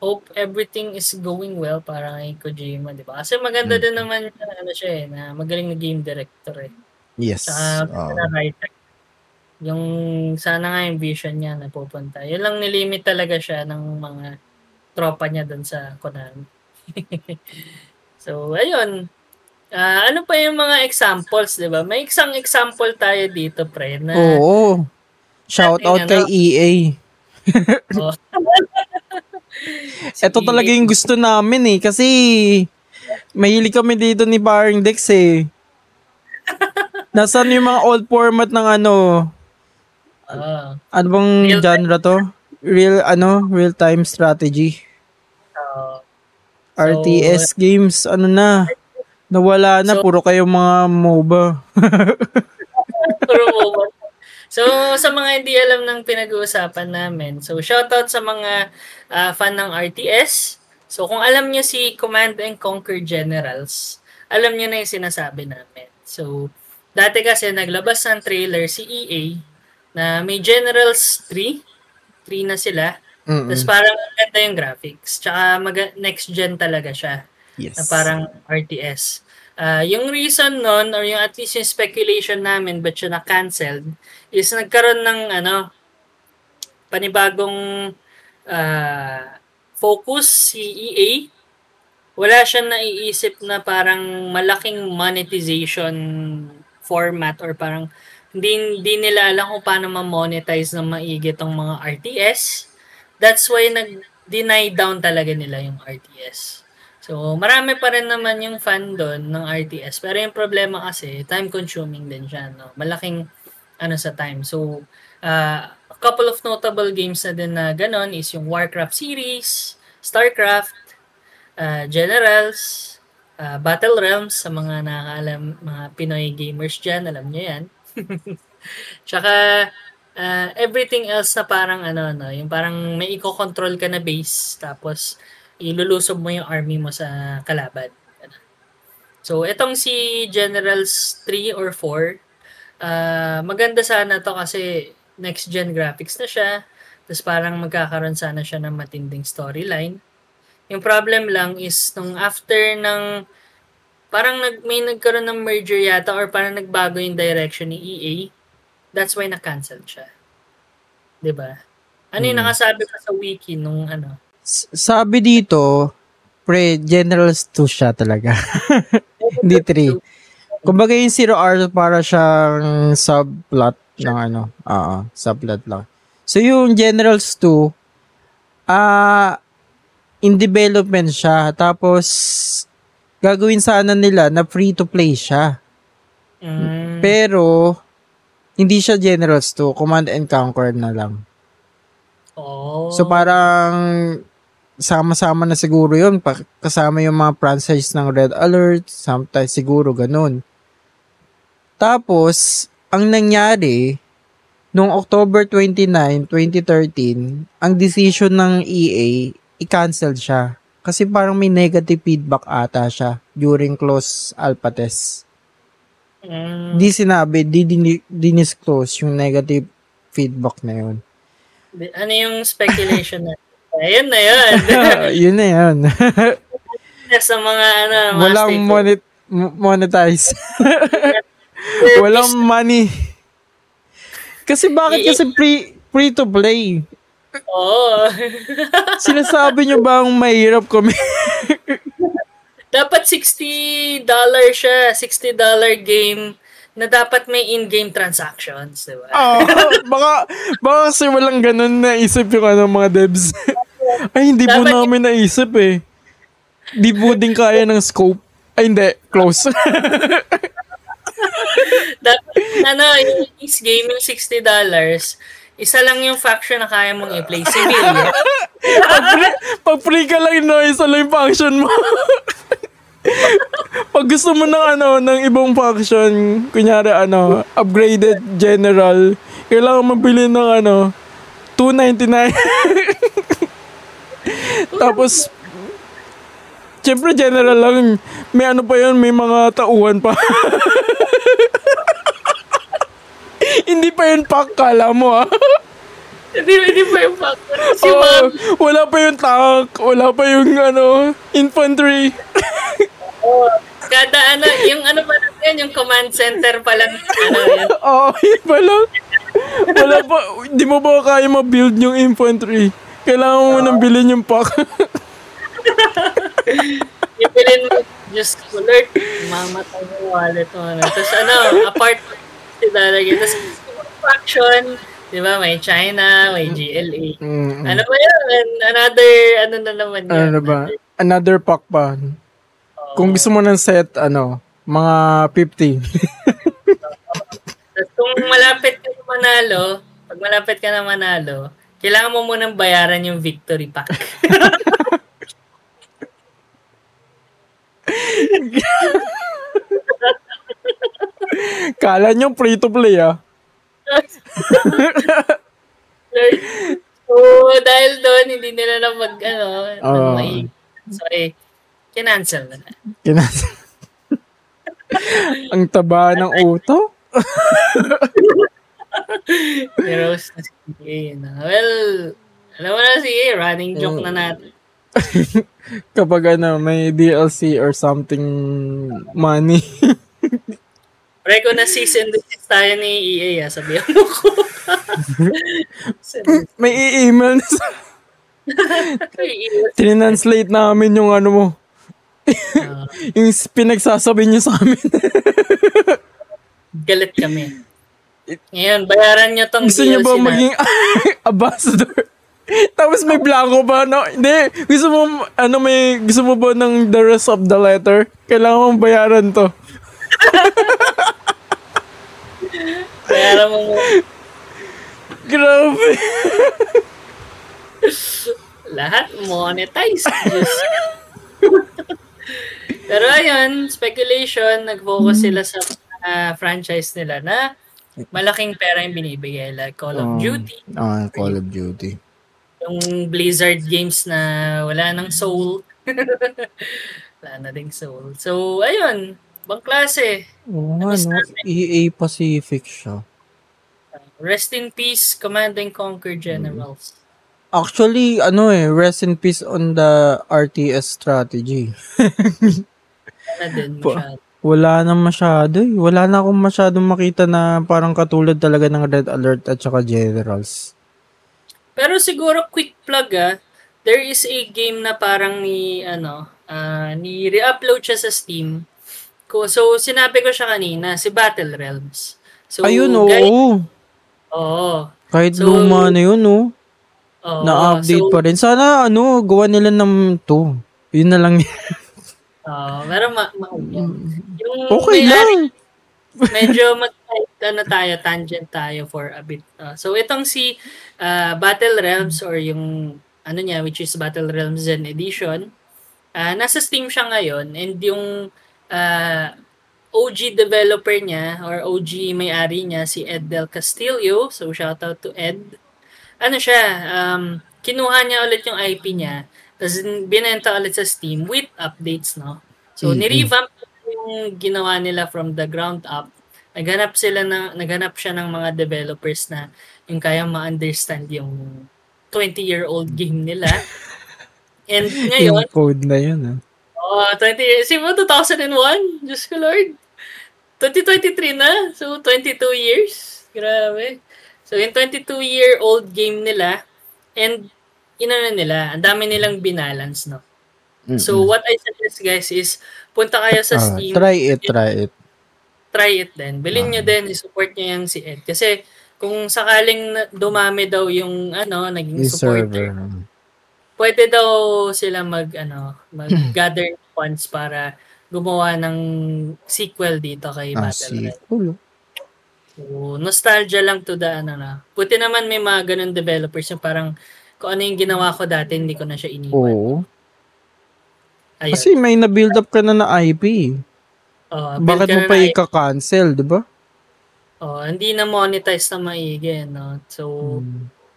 Hope everything is going well para kay Kojima, 'di ba? Kasi maganda din naman siya na magaling na game director eh. Yes. Sa writer. Yung sana nga yung vision niya na pupunta. Yun lang, nilimit talaga siya ng mga tropa niya dun sa Konami. So, ayun. Ano pa yung mga examples, di ba? May isang example tayo dito, pre. Na, oo. Shout out kay EA. Oh. Ito talaga yung gusto namin eh. Kasi mahilig kami dito ni Baring Dex eh. Nasaan yung mga old format ng ano? Ano bang genre to? Real-time strategy. RTS games, ano na? Nawala na, puro kayo mga MOBA. Puro MOBA. So, sa mga hindi alam ng pinag-uusapan namin, so shoutout sa mga fan ng RTS. So, kung alam nyo si Command and Conquer Generals, alam nyo na yung sinasabi namin. So, dati kasi naglabas ng trailer si EA na may Generals 3 na sila. Mm-mm. Tapos parang maganda yung graphics. Tsaka next gen talaga siya. Yes. Na parang RTS. Yung reason nun, or yung at least yung speculation namin ba't siya na-canceled, is nagkaroon ng panibagong focus si EA. Wala siyang naiisip na parang malaking monetization format, or parang hindi nila alam kung paano ma-monetize ng maigi tong mga RTS. That's why nag-deny down talaga nila yung RTS. So, marami pa rin naman yung fan doon ng RTS. Pero yung problema kasi, time-consuming din siya. No? Malaking sa time. So, a couple of notable games na din na ganon is yung Warcraft series, Starcraft, Generals, Battle Realms. Sa mga nakakaalam, mga Pinoy gamers dyan, alam nyo yan. Tsaka, everything else na parang yung parang may i-control ka na base, tapos ilulusob mo yung army mo sa kalaban. So, itong si Generals 3 or 4, maganda sana to kasi next-gen graphics na siya, tapos parang magkakaroon sana siya ng matinding storyline. Yung problem lang is, nung after ng, parang may nagkaroon ng merger yata, or parang nagbago yung direction ni EA, that's why na-cancel siya. Diba? Ano yung nakasabi pa sa wiki nung Sabi dito, pre-Generals 2 siya talaga. Hindi 3. Kumbaga yung 0R para siyang subplot ng subplot lang. So yung Generals 2, in development siya. Tapos, gagawin sana nila na free-to-play siya. Pero, hindi siya Generals 2. Command and Conquer na lang. Oh. So parang sama-sama na siguro yun, kasama yung mga franchise ng Red Alert, sometimes siguro ganun. Tapos, ang nangyari, noong October 29, 2013, ang decision ng EA, i-cancel siya. Kasi parang may negative feedback ata siya during close alpha test. Di sinabi, di-disclose yung negative feedback na yun. Ano yung speculation na? Ayun na yun. Yun na yun. Sa mga walang monetize. Walang money. Kasi bakit kasi free to play? Oo. Sinasabi nyo bang mahirap kami? Dapat $60 siya. $60 game. Na dapat may in-game transactions, di ba? Baka kasi walang ganun naisip yung mga devs. Ay, hindi dapat po namin naisip eh. Di po din kaya ng scope. Ay, hindi. Close. Dapat, yung gaming $60, isa lang yung faction na kaya mong i-play. Civil. Pag-free ka lang, isa lang yung faction mo. Pag gusto mo ng ng ibang faction, kunyari upgraded general, kailangan mabili ng $2.99. Tapos syempre general lang, may pa yun, may mga tauhan pa. Hindi pa yun pack, kala mo Hindi pa yung pack. Wala pa yung tank, wala pa yung infantry. Kada yung pa lang yan, yung command center pa lang. Yun pa lang. Wala pa, di mo ba kaya ma-build yung infantry? Kailangan mo nang bilhin yung pack. Ibilin mo, just alert, mamatay yung wallet mo. Tapos ano, apart ilalagay. Tapos faction, di ba, may China, may GLA. Mm-hmm. Ano ba yun? Another, ano na naman yun? Ano ba? Another pack pa. Oh. Kung gusto mo ng set, ano, mga 50. Tapos kung malapit ka na manalo, pag malapit ka na manalo, kailangan mo munang bayaran yung victory pack. Kala nyo free-to-play, ah. So, dahil doon, hindi nila na mag, ano, sorry, kinancel na. Kinancel. Ang taba ng auto? Heroes na si EA. Well, alam mo na si EA, running joke na natin. Kapag ano, may DLC or something money. Preko na season this tayo ni EA, sabihan mo ko. May i-email na sa... Tinanslate namin yung ano mo. Yung pinagsasabi niyo sa amin. Galit kami. Ngayon, bayaran niyo tong gusto DLC. Gusto niyo ba maging ambassador? Tapos may blanco ba? No? Hindi. Gusto mo, ano, may, gusto mo ba ng the rest of the letter? Kailangan mong bayaran to. Bayaran mo. Grabe. Lahat monetize. Pero ayun, speculation, nag-focus sila sa franchise nila na malaking pera yung binibigay. Like Call of Duty. Call of Duty. Yung Blizzard games na wala nang soul. Wala na ding soul. So, ayun. Ibang klase. Oo nga, no? EA Pacific siya. Rest in peace, Command and Conquer Generals. Actually, ano eh, rest in peace on the RTS strategy. Wala din masyado. Wala na masyado eh. Wala na akong masyadong makita na parang katulad talaga ng Red Alert at saka Generals. Pero siguro quick plug ah, there is a game na parang ni ano, ni re-upload siya sa Steam. So sinabi ko siya kanina, si Battle Realms. So ayun oo. Oo. Kahit so, luma na yun oh. Na-update so, pa rin. Sana ano, gawa nila ng 2. Yun na lang. Pero yung okay lang. Medyo na tayo, tangent tayo for a bit. So, itong si Battle Realms or yung ano niya, which is Battle Realms Zen Edition, nasa Steam siya ngayon and yung OG developer niya or OG may-ari niya, si Ed Del Castillo. So, shoutout to Ed. Ano siya, kinuha niya ulit yung IP niya tapos binenta ulit sa Steam with updates, no? So, nirevamp yung ginawa nila from the ground up. Naghanap siya ng mga developers na yung kayang ma-understand yung 20-year-old game nila. And ngayon, yung code na yun, ha? Oh, 20 years. See mo, 2001? Diyos ko, Lord. 2023 na. So, 22 years. Grabe. So, yung 22-year-old game nila, and, inano nila, ang dami nilang binalance, no? Mm-hmm. So, what I suggest, guys, is, punta kayo sa Steam. Try it din. Bilhin nyo din, i-support nyo yung si Ed. Kasi, kung sakaling dumami daw yung, ano, naging supporter, pwede daw sila mag-gather funds para gumawa ng sequel dito kay Battle Royale. So, nostalgia lang to the, ano na. Puti naman may mga ganun developers yung parang, kung ano yung ginawa ko dati, hindi ko na siya iniwan. Ayun. Kasi may na-build up ka na IP. Bakit mo pa i-cancel, di ba? Hindi na monetize na maigi, no? So,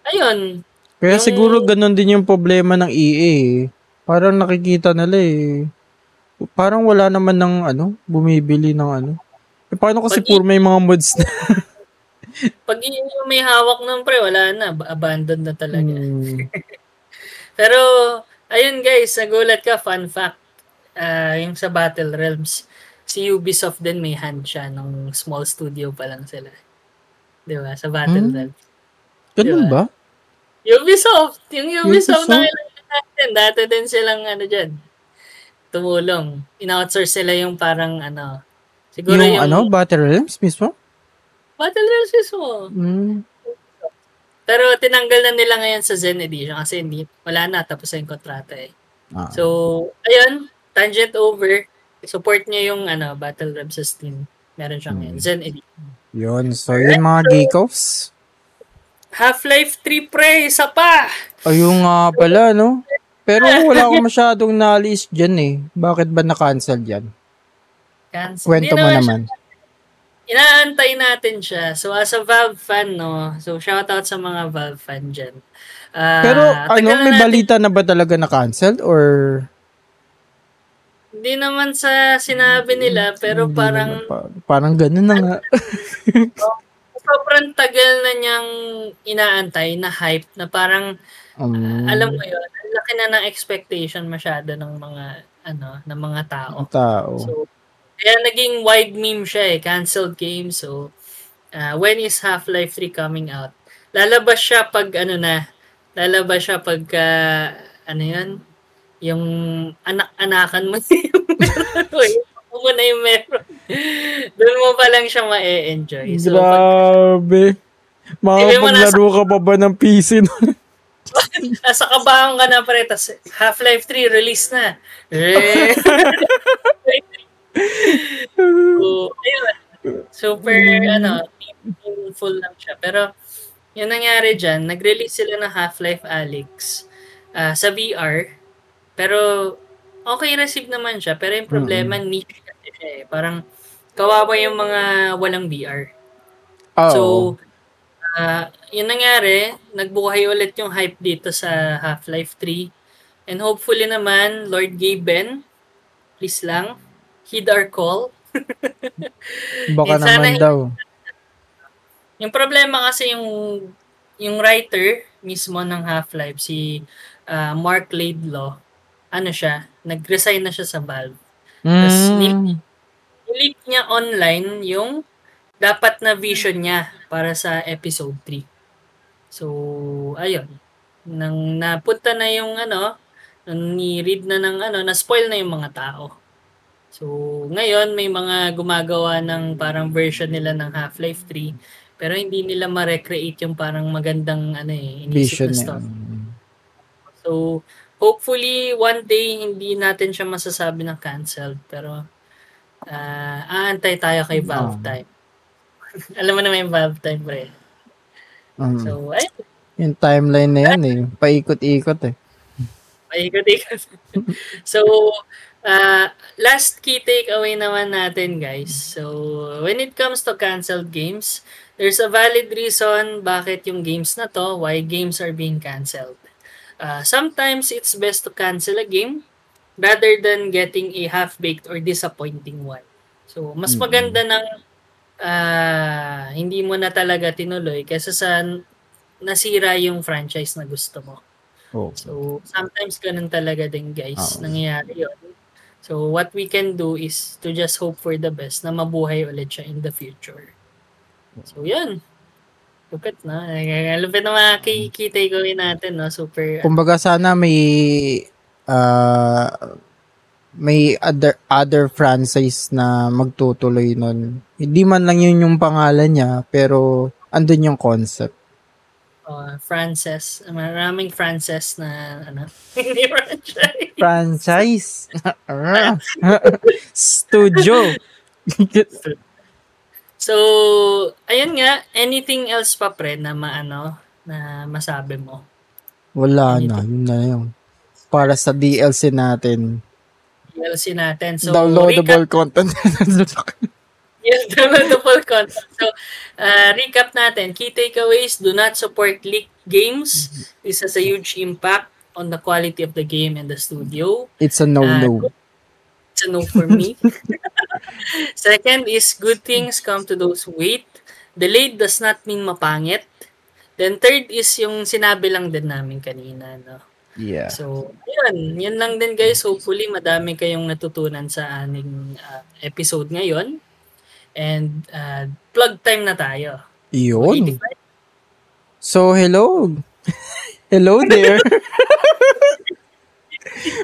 ayun. Kaya siguro ganun din yung problema ng EA. Parang nakikita nila eh. Parang wala naman ng ano, bumibili ng ano. Eh, paano kasi puro may mga mods na? Pag may hawak ng pre, wala na. Abandoned na talaga. Pero, ayun guys, nagulat ka, fun fact. Yung sa Battle Realms. Si Ubisoft din may hand siya nung small studio pa lang sila. 'di ba? Sa Battle Realms. Ganun ba? Ubisoft na kailangan dati din silang ano diyan. Tumulong. In-outsource sila yung parang ano. Siguro yung ano, Battle Realms mismo? Battle Realms mismo. Mm. Pero tinanggal na nila ngayon sa Zen Edition kasi hindi, wala na, tapos na yung kontrata eh. Ah. So, ayun, tangent over. Support nyo yung ano, Battle Realms sa Steam. Meron siyang ngayon, Zen Edition. Yun, so yun mga geekos. Half-Life 3 pre, isa pa! Ayun nga pala, no? Pero wala akong masyadong na-list dyan eh. Bakit ba na-cancel yan? Cancel. Kwento mo naman. Inaantay natin siya. So, as a Valve fan, no? So, shoutout sa mga Valve fan dyan. Pero, ano, may balita na ba talaga na-cancel? Or? Hindi naman sa sinabi nila, pero parang... Parang ganun na nga. Sobrang tagal na niyang inaantay, na hype, na parang, alam mo yun, ang laki na ng expectation masyado ng mga, ano, ng mga tao. So, kaya naging wide meme siya eh. Canceled game. So, when is Half-Life 3 coming out? Lalabas siya pag, ano yun? Yung anak-anakan mo na yung meron. Yung muna yung meron. Doon mo pa lang siya ma-enjoy. So, grabe. Makapaglaro ka pa ba ng PC nun? Nasa kabahang ka na pare. Tas Half-Life 3 release na. Eh. So, ayun. Super, meaningful lang siya. Pero, yung nangyari dyan, nag-release sila ng Half-Life Alyx sa VR. Pero, okay receive naman siya. Pero yung problema, niche kasi siya eh. Parang, kawawa yung mga walang VR. Oh. So, yung nangyari, nagbuhay ulit yung hype dito sa Half-Life 3. And hopefully naman, Lord Gaben, please lang, heed our call. Baka naman daw. Yung problema kasi yung writer mismo ng Half-Life, si Mark Laidlaw, ano siya, nag-resign na siya sa Valve. Tapos nilip niya online yung dapat na vision niya para sa episode 3. So, ayun. Nang napunta na yung ni-read na ng na-spoil na yung mga tao. So, ngayon may mga gumagawa ng parang version nila ng Half-Life 3 pero hindi nila ma-recreate yung parang magandang vision na stuff. So, hopefully one day hindi natin siya masasabi ng canceled pero aantay tayo kay Valve time. Alam mo naman yung Valve time, pre. So, ay yung timeline na yan eh, paikot-ikot eh. Paikot-ikot. So, last key takeaway naman natin, guys. So, when it comes to canceled games, there's a valid reason bakit yung games na to, why games are being canceled. Sometimes it's best to cancel a game rather than getting a half-baked or disappointing one. So, mas maganda nang hindi mo na talaga tinuloy kaysa sa nasira yung franchise na gusto mo. Oh. So, sometimes ganun talaga din, guys. Nangyayari yun. So, what we can do is to just hope for the best na mabuhay ulit siya in the future. So, yun. Lupit, no? Lupit na mga kikitay-gawin natin, no? Super. Kumbaga, sana may other franchise na magtutuloy nun. Hindi man lang yun yung pangalan niya, pero andun yung concept. Frances. Maraming Frances na, hindi franchise. Franchise? Studio. So, ayun nga, anything else pa, pre, na na masabi mo? Wala anything? Na, yun. Para sa DLC natin. So, downloadable content. Yes, downloadable content. So, recap natin. Key takeaways, do not support leaked games. This has a huge impact on the quality of the game and the studio. It's a no-no. It's a no for me. Second is, good things come to those who wait. Delayed does not mean mapangit. Then third is yung sinabi lang din namin kanina, no? Yeah. So, yun lang din, guys. Hopefully, madami kayong natutunan sa aning episode ngayon. And plug time na tayo. Iyon. So, hello. Hello there.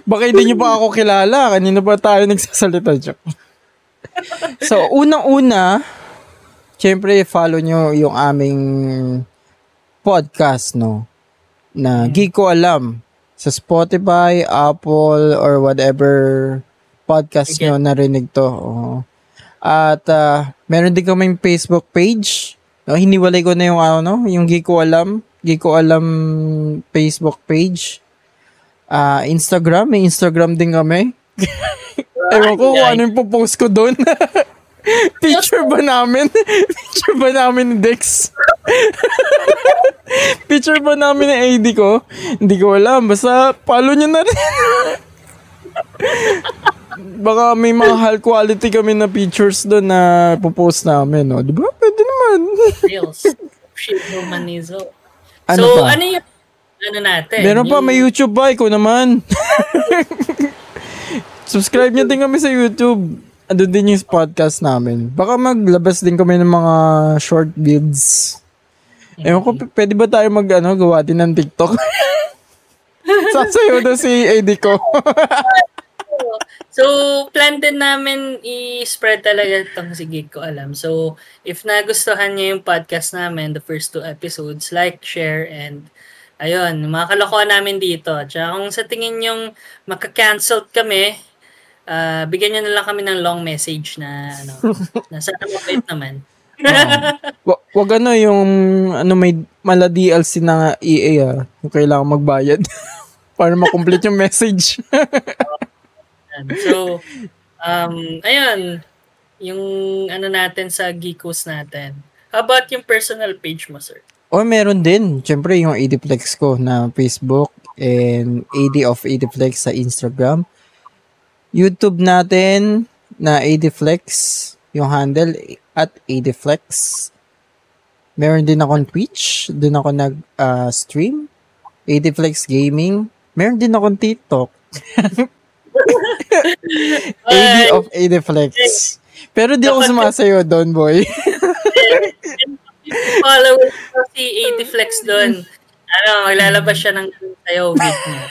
Baka hindi nyo pa ako kilala. Kanina ba tayo nagsasalita dyan? So, unang-una, siyempre, follow nyo yung aming podcast, no? Na Di Ko Alam. Sa Spotify, Apple, or whatever podcast nyo narinig to. Oh. At, meron din kaming Facebook page. No, hiniwalay ko na yung ano, yung Di Ko Alam Facebook page. Instagram, may Instagram din kami. Ewan ko kung ano yung popost ko doon. Picture ba namin ni Dex? Picture ba namin ni AD ko? Hindi ko alam, basta follow nyo na rin. Baka may mga high quality kami na pictures doon na popost namin, no? Diba? Pwede naman. Reels. Shit mo manizo. So, pa? Ano yung ano natin? Meron pa, may YouTube ba? Ikaw naman. Subscribe nyo din kami sa YouTube. Andun din yung podcast namin. Baka maglabas din kami ng mga short vids. Ewan ko, pwede ba tayo gawa din ng TikTok? Sasayo na si AD ko. So, plan din namin i-spread talaga itong Sige Ko Alam. So, if nagustuhan niyo yung podcast namin, the first 2 episodes, like, share, and ayun, mga kalokohan namin dito. Tsaka kung sa tingin yung makakanceled kami, bigyan nyo na lang kami ng long message na ano, nasa update naman. Wag ano yung ano, may mala DLC na EA kung kailangan magbayad para makomplete yung message. So, ayun, yung ano natin sa Geekos natin. How about yung personal page mo, sir? Oh, meron din. Siyempre, yung ADFLX ko na Facebook and AD of ADFLX sa Instagram. YouTube natin na ADFLX, yung handle at ADFLX. Meron din akong Twitch. Doon ako nag-stream. ADFLX Gaming. Meron din akong TikTok. AD of ADFLX. Pero di ako sumasayo doon, boy. Follow ko si ADFLX doon. Ano, maglalabas siya ng sayo weekly.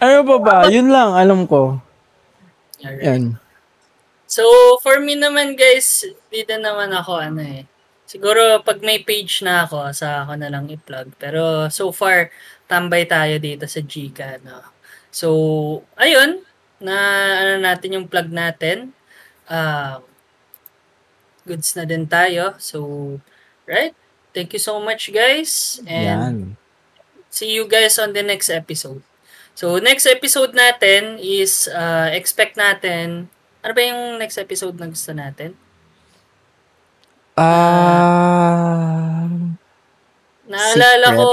Ano pa ba? Yun lang, alam ko. Alright. Yan. So, for me naman guys, dito naman ako, siguro pag may page na ako, saka ako na lang i-plug. Pero so far, tambay tayo dito sa GKA, no? So, ayun, natin yung plug natin. Goods na din tayo. So, right? Thank you so much, guys. And see you guys on the next episode. So, next episode natin is expect natin. Ano ba yung next episode na gusto natin? Naalala ko.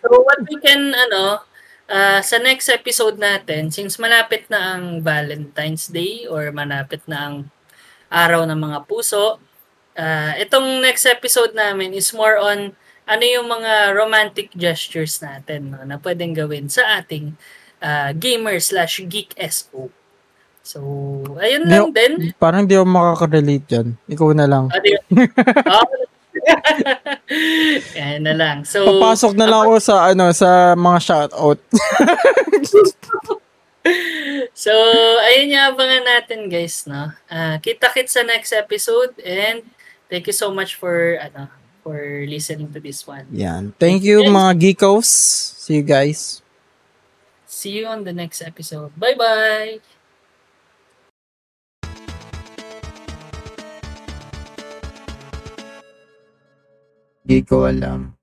So, what we can, sa next episode natin, since malapit na ang Valentine's Day or malapit na ang araw ng mga puso, itong next episode namin is more on ano yung mga romantic gestures natin, no, na pwedeng gawin sa ating gamer/geek SO. So, ayun lang din. Parang di ako makaka-relate dyan. Ikaw na lang. Yan na lang. So, papasok na lang ako sa sa mga shoutout. So, ayun yung abangan natin, guys, no. Kita-kits sa next episode and thank you so much for listening to this one. Yan. Thank you mga geekos. See you guys. See you on the next episode. Bye-bye. Di ko alam.